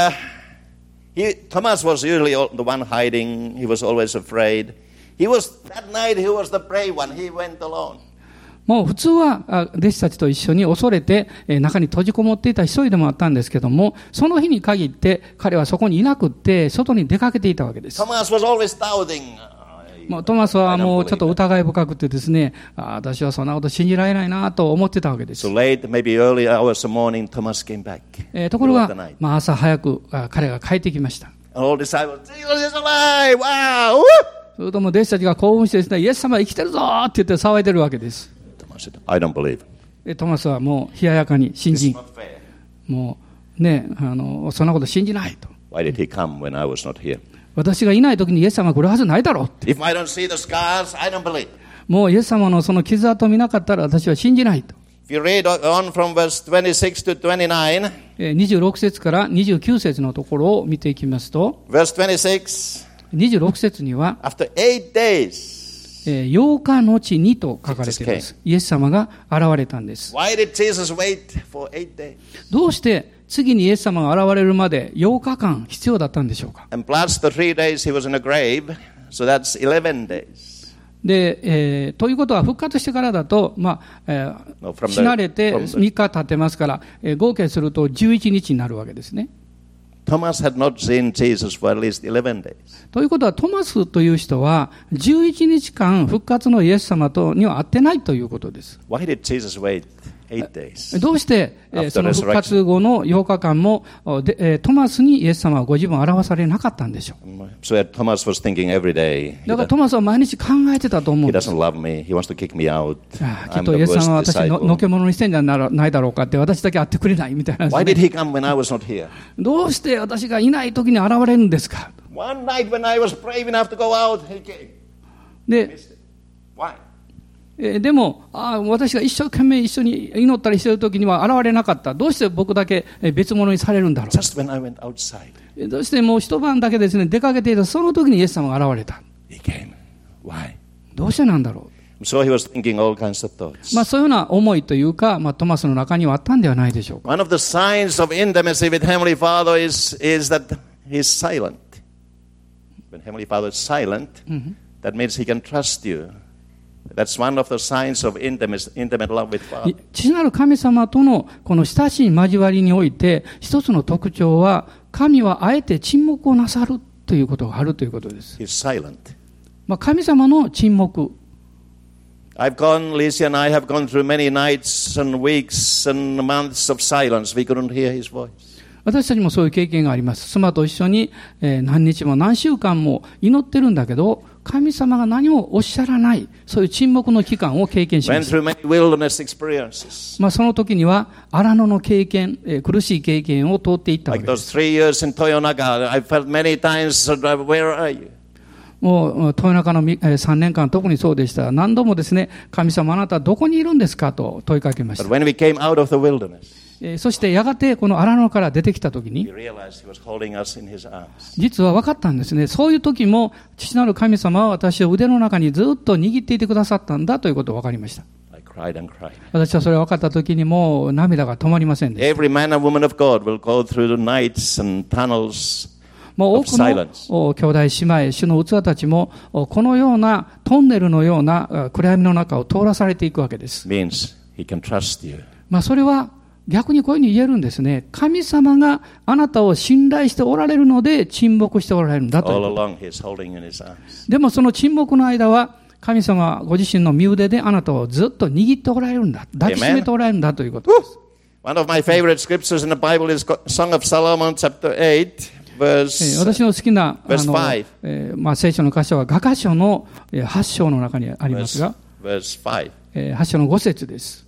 Thomas was usually the one hiding. He was always afraid. He was that night. He was the brave one. He went alone.もう普通は弟子たちと一緒に恐れて中に閉じこもっていた一人でもあったんですけども、その日に限って彼はそこにいなくって外に出かけていたわけです。トマスはもうちょっと疑い深くてですね、私はそんなこと信じられないなと思ってたわけです。ところが、まあ、朝早く彼が帰ってきました。それとも弟子たちが興奮してですね、イエス様生きてるぞって言って騒いでるわけです。I don't believe. トマスはもう冷ややかに信じ、もうね、そんなこと信じないと。Why did he come when I was not here? 私がいないときにイエス様が来るはずないだろうって。If I don't see the scars, I don't believe. もうイエス様のその傷跡を見なかったら私は信じないと。If you read on from verse 26 to 29, 26節から29節のところを見ていきますと、verse 26, 26節には、After 8 days.8日のちにと書かれています。イエス様が現れたんです。どうして次にイエス様が現れるまで8日間必要だったんでしょうか。で、ということは復活してからだと、まあ死なれて3日経ってますから、合計すると11日になるわけですね。Thomas had not seen Jesus for at least 11 days. ということはトマスという人は11日間復活のイエス様とには会ってないということです。Why did Jesus wait 8 days? どうしてその復活後の8日間もトマスにイエス様はご自分を表されなかったんでしょう。So Thomas was thinking every day. だからトマスは毎日考えてたと思うんです。He doesn't love me. He wants to kick me out. きっとイエス様は私のけ者にしてんじゃないだろうかって、私だけ会ってくれないみたいな。Why did he come when I was not here? どうして私がいないときに現れるんですか。でも私が一生懸命一緒に祈ったりしているときには現れなかった。どうして僕だけ別物にされるんだろう。Just when I went outside. どうしてもう一晩だけですね、出かけていたそのときにイエス様が現れた。He came. Why? どうしてなんだろう。So he was thinking all kinds of thoughts. まあそういうような思いというか、まあトマスの中にはあったんではないでしょうか。One of the signs of intimacy with Heavenly Father is that he's silent. When Heavenly Father is silent, that means he can trust you. That's one of the signs of intimate love with Father. 父なる神様とのこの親しい交わりにおいて、一つの特徴は神はあえて沈黙をなさるということがあるということです。神様の沈黙。I've gone, Lisa and I have gone through many nights and weeks and months of silence. We couldn't hear his voice. 私たちもそういう経験があります。妻と一緒に何日も何週間も祈ってるんだけど、神様が何もおっしゃらない、そういう沈黙の期間を経験しました。その時には荒野の経験、苦しい経験を通っていったわけです。もう豊中の3年間特にそうでした。何度もですね、神様あなたどこにいるんですかと問いかけました。そしてやがてこの荒野から出てきたときに、実は分かったんですね。そういう時も父なる神様は私を腕の中にずっと握っていてくださったんだということを分かりました。私はそれを分かった時にもう涙が止まりませんでした。もう多くの兄弟姉妹、主の器たちもこのようなトンネルのような暗闇の中を通らされていくわけです。それは逆にこういうふうに言えるんですね。神様があなたを信頼しておられるので沈黙しておられるんだということ。でもその沈黙の間は神様はご自身の身腕であなたをずっと握っておられるんだ、抱きしめておられるんだということです。私の好きな聖書の箇所は雅歌書の8章の中にありますが、8章の5節です。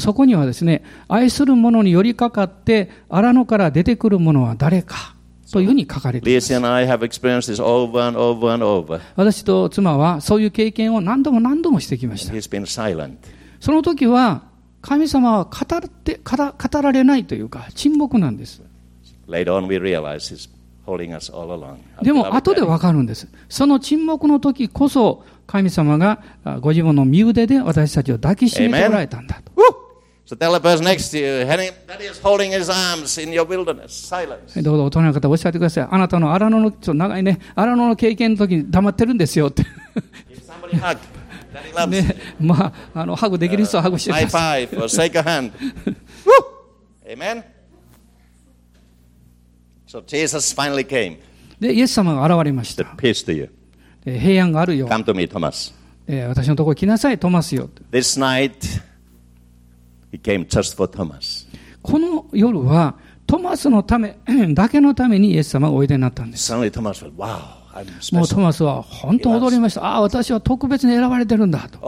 そこにはですね、愛する者に寄りかかって荒野から出てくる者は誰かというふうに書かれています。私と妻はそういう経験を何度も何度もしてきました。その時は神様は語られないというか沈黙なんです。でも後で分かるんです。その沈黙の時こそ神様がご自分の身腕で私たちを抱きしめておられたんだと。どうぞ大人の方おっしゃってください。あなたの荒野のちょっと長いね、荒野の経験の時に黙ってるんですよってね、まあ、ハグできる人はハグしてください。So Jesus finally came. で、イエス様が現れました。平安があるよ。Come to me, Thomas. 私のところに来なさい、トマスよ。This night, he came just for Thomas. この夜はトマスのためだけのためにイエス様がおいでになったんです。Suddenly Thomas said, wow.もうトマスは本当に驚きました。ああ、私は特別に選ばれてるんだと。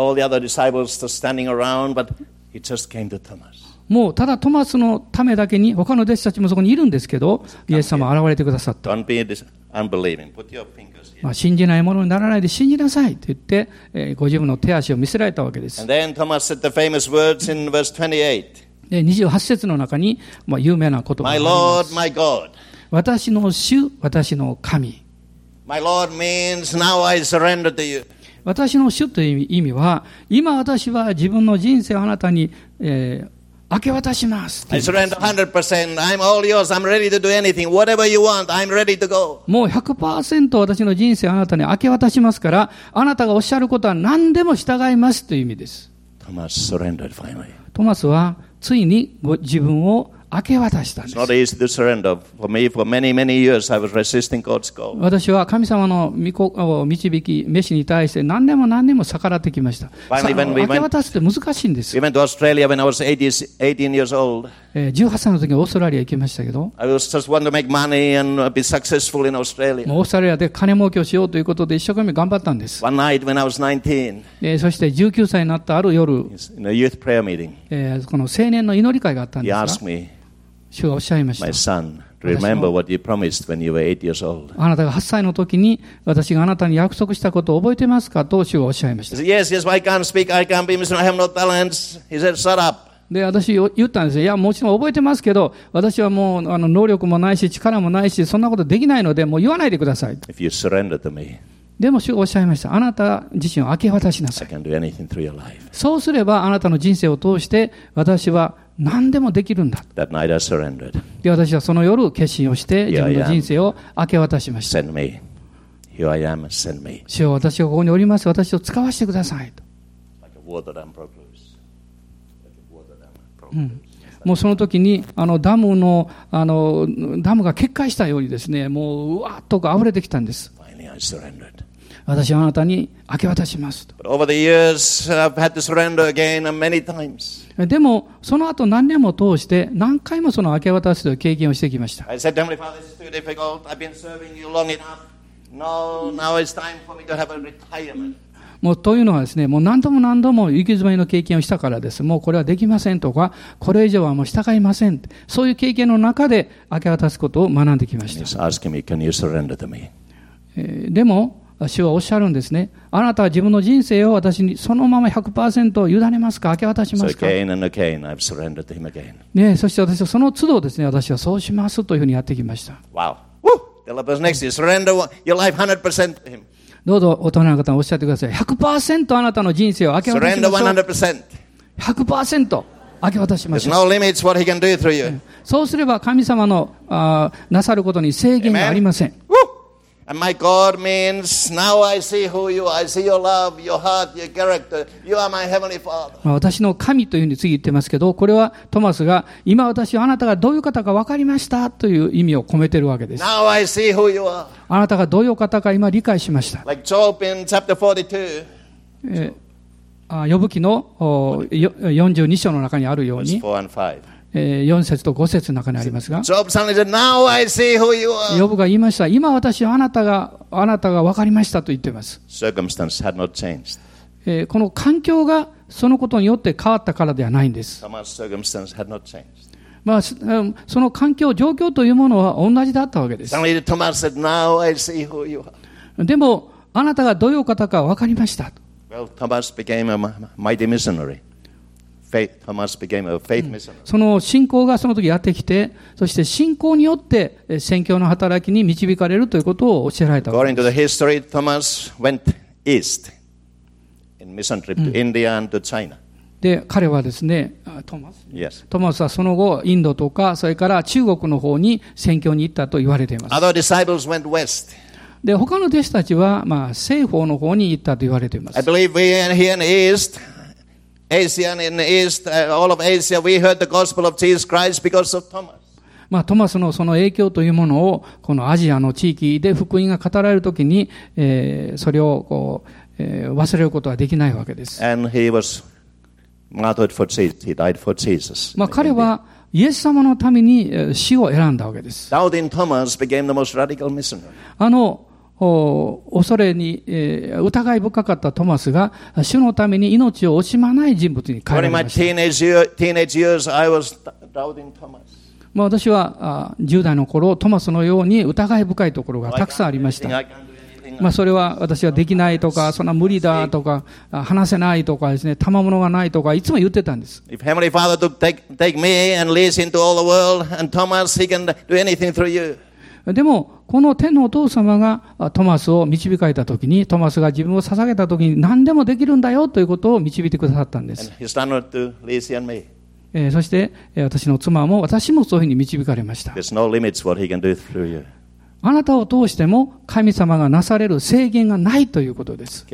もうただトマスのためだけに他の弟子たちもそこにいるんですけど、イエス様現れてくださった。信じないものにならないで信じなさいと言って、ご自分の手足を見せられたわけです。28節の中に、有名な言葉があります。私の主、私の神。My Lord means now I surrender to you. 私の主という意味は、今私は自分の人生をあなたに、明け渡します。I surrender 100%. I'm all yours. I'm ready to do anything. Whatever you want, I'm ready to go. もう 100% 私の人生をあなたに明け渡しますから、あなたがおっしゃることは何でも従いますという意味です。Thomas surrendered finally. トマスはついに自分を明け渡したんです。私は神様の御導き、召しに対して何年も何年も逆らってきました。明け渡すって難しいんです。18歳の時にオーストラリア行きましたけど、オーストラリアで金儲けをしようということで一生懸命頑張ったんです。そして19歳になったある夜、この青年の祈り会があったんですが、主がおっしゃいました。あなたが8歳の時に私があなたに約束したことを覚えてますかと主がおっしゃいました。で、私言ったんですよ。いや、もちろん覚えてますけど、私はもう能力もないし力もないし、そんなことできないのでもう言わないでください。でも主がおっしゃいました。あなた自身を明け渡しなさい。そうすればあなたの人生を通して私は何でもできるんだ。で、私はその夜決心をして自分の人生を明け渡しました。主よ、私はここにおります。私を使わせてくださいと。もうその時にダムが決壊したようにですね、もううわっと溢れてきたんです。私はあなたに明け渡しますと。でもその後何年も通して何回もその明け渡しという経験をしてきました。もうというのはですね、もう何度も行き詰まりの経験をしたからです。もうこれはできませんとか、これ以上はもう従いません、そういう経験の中で明け渡すことを学んできました。でも主はおっしゃるんですね。あなたは自分の人生を私にそのまま 100% 委ねますか、明け渡しますか、ね、そして私はその都度ですね、私はそうしますというふうにやってきました。どうぞ大人の方おっしゃってください。 100% あなたの人生を明け渡します。 100% 明け渡します。そうすれば神様のなさることに制限がありません。And my God means now I see who you are. I see your love, your heart, your character. You are my heavenly Father. 私の神というふうに次言ってますけど、これはトマスが今私はあなたがどういう方か分かりましたという意味を込めているわけです。Now I see who you are. あなたがどういう方か今理解しました。Like Job in chapter 42. ヨブ記の42章の中にあるように。Verse 4 and 5.4節と5節の中にありますが、ヨブが言いました。今私はあなたが分かりましたと言っています。この環境がそのことによって変わったからではないんです。その環境状況というものは同じだったわけです。でもあなたがどういう方か分かりました。トマス became a mighty missionary.その信仰がその時やってきて、そして信仰によって宣教の働きに導かれるということを教えられたわけです。で、彼はですね、トマスはその後インドとか、それから中国の方に宣教に行ったと言われています。で、他の弟子たちは西方の方に行ったと言われています。Asia and in the East, all of Asia, we heard the gospel of Jesus Christ because of Thomas. トマスのその影響というものをこのアジアの地域で福音が語られるときに、それをこう、忘れることはできないわけです。And he was martyred for Jesus. He died for Jesus. 彼はイエス様のために死を選んだわけです。Doubting Thomas became the most radical missionary. 恐れに、疑い深かったトマスが主のために命を惜しまない人物に変えられました。私は10代の頃、トマスのように疑い深いところがたくさんありました。それは私はできないとか、そんな無理だとか、話せないとかですね、賜物がないとかいつも言ってたんです。でもこの天のお父様がトマスを導かれたときに、トマスが自分を捧げたときに何でもできるんだよということを導いてくださったんです。そして私の妻も私もそういうふうに導かれました。あなたを通しても神様がなされる制限がないということです。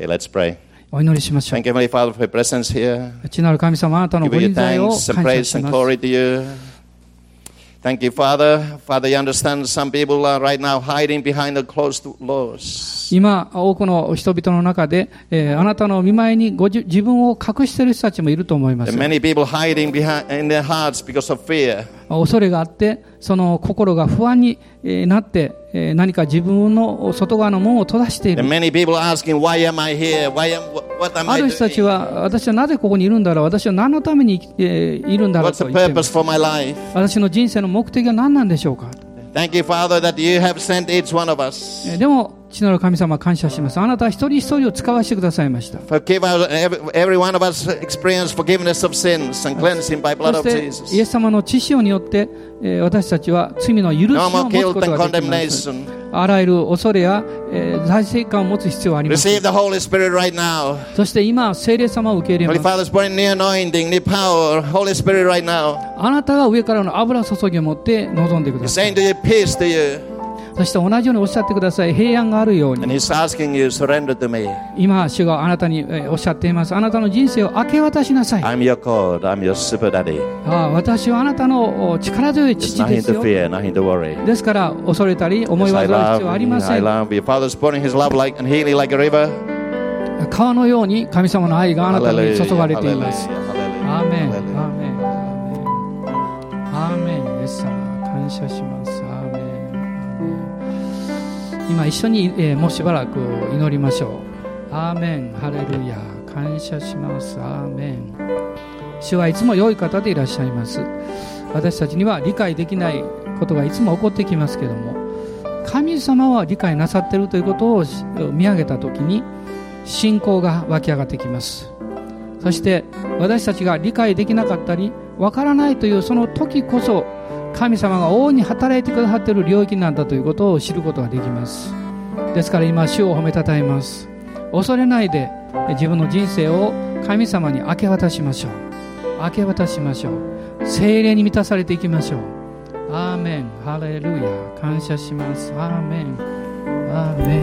お祈りしましょう。父なる神様、あなたのご臨在を感謝します。Thank you, Father. Father, you understand some people are right now hiding behind the closed doors. 今多くの人々の中で、あなたの御前に自分を隠している人たちもいると思います。Many people hiding behind in their hearts because of fear. 恐れがあって、その心が不安になって、何か自分の外側の門を閉ざしている。Many people asking, why am I here? What am I doing? ある人たちは、私はなぜここにいるんだろう、私は何のためにいるんだろうと言っています。What's the purpose for my life? 私の人生の目的は何なんでしょうか。Thank you, Father, that you have sent each one of us. でも父なる神様、感謝します。あなた一人一人を使わせてくださいました。Forgive every one of us experience forgiveness of sins and cleansing by blood of Jesus. そしてイエス様の血潮によって、私たちは罪の許しを持つことができます。あらゆる恐れや罪性感を持つ必要はありません。Receive the Holy Spirit right now. そして今聖霊様を受け入れます。Holy Father's brand new anointing, new power, Holy Spirit right now. あなたが上からの油注ぎを持って臨んでください。Send your peace to you. そして同じようにおっしゃってください。平安があるように。今主があなたにおっしゃっています。あなたの人生を明け渡しなさい。I'm your God. I'm your super daddy. 私はあなたの力強い父ですよ。ですから恐れたり思い煩う必要はありません。川のように神様の愛があなたに注がれています。アーメン、アーメン、アーメン、イエス様感謝します。アーメン、アーメン。今一緒に、もうしばらく祈りましょう。アーメン、ハレルヤ、感謝します。アーメン。主はいつも良い方でいらっしゃいます。私たちには理解できないことがいつも起こってきますけども、神様は理解なさっているということを見上げたときに信仰が湧き上がってきます。そして私たちが理解できなかったりわからないというその時こそ、神様が大いに働いてくださっている領域なんだということを知ることができます。ですから今主を褒めたたえます。恐れないで自分の人生を神様に明け渡しましょう。明け渡しましょう。聖霊に満たされていきましょう。アーメン、ハレルヤ、感謝します。アーメン、アーメン、アーメ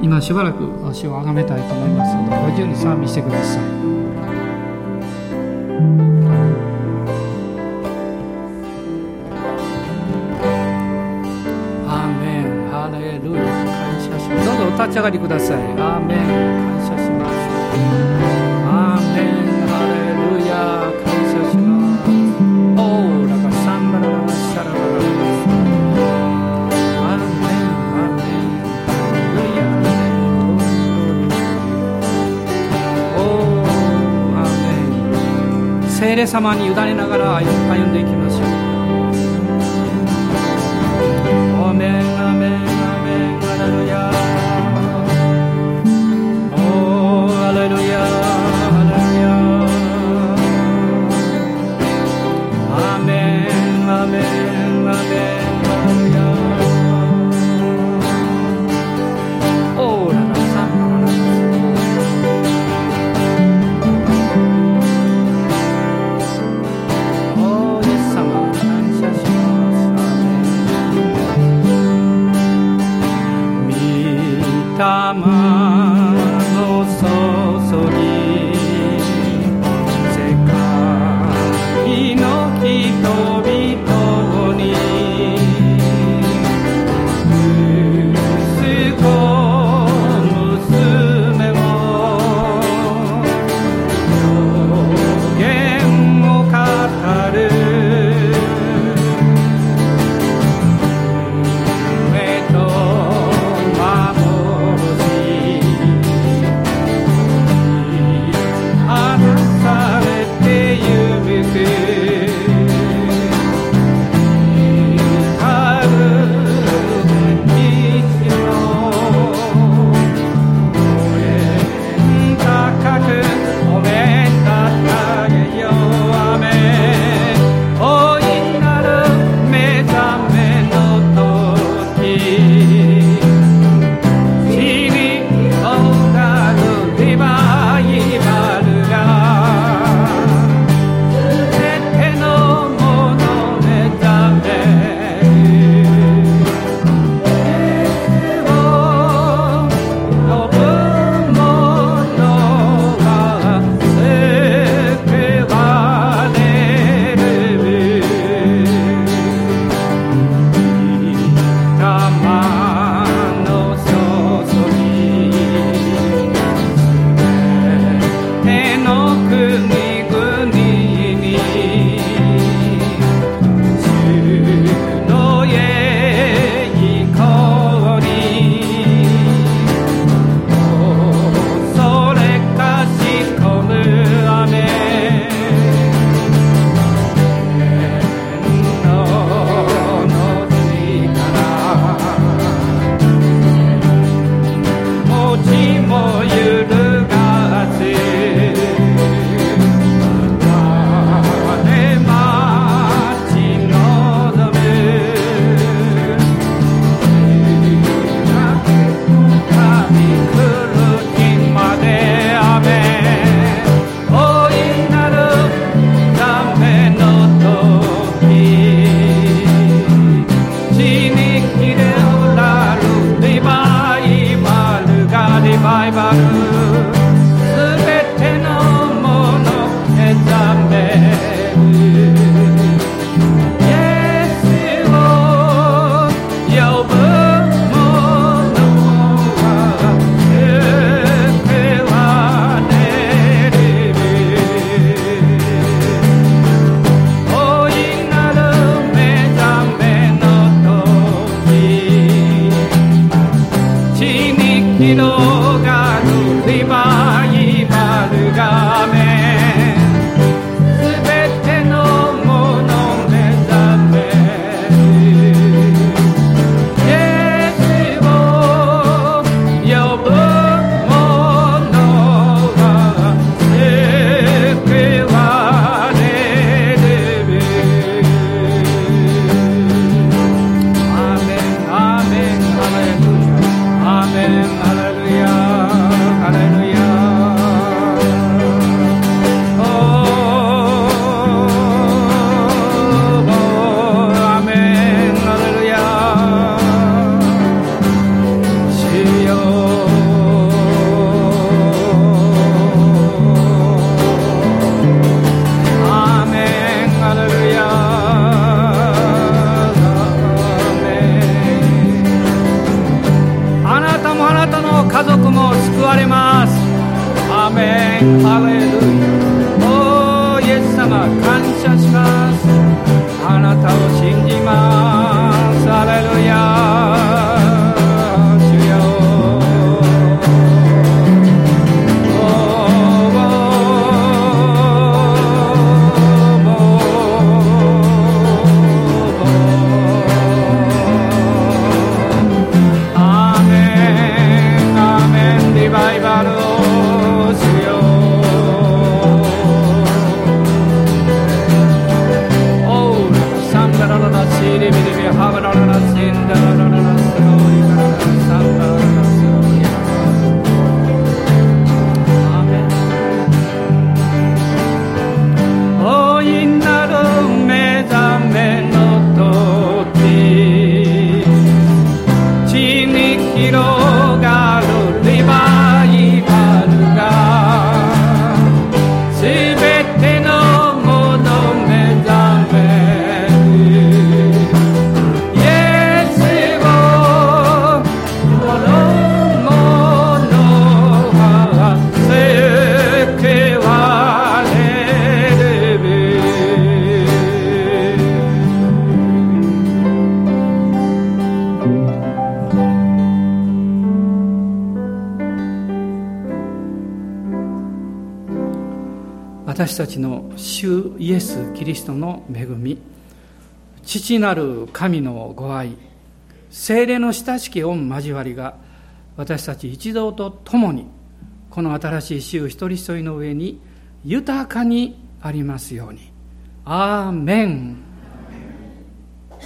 ン。今しばらく足をあがめたいと思いますので、ご自由に賛美してください。アーメン、ハレルヤ、感謝します。どうぞお立ち上がりください。アーメン、感謝します。アーメン、ハレルヤ、感謝します。オーラがサンバララシャラララ聖霊様に委ねながら歩んでいきましょう。アーメン、アーメン、アーメン、ハレルヤ、おー、ハレルヤ、ハレルヤ、アーメン、アーメン、アーメン。広がるリバイバルがめ私たちの主イエス・キリストの恵み、父なる神のご愛、聖霊の親しき御交わりが私たち一同と共にこの新しい主一人一人の上に豊かにありますように。アーメン。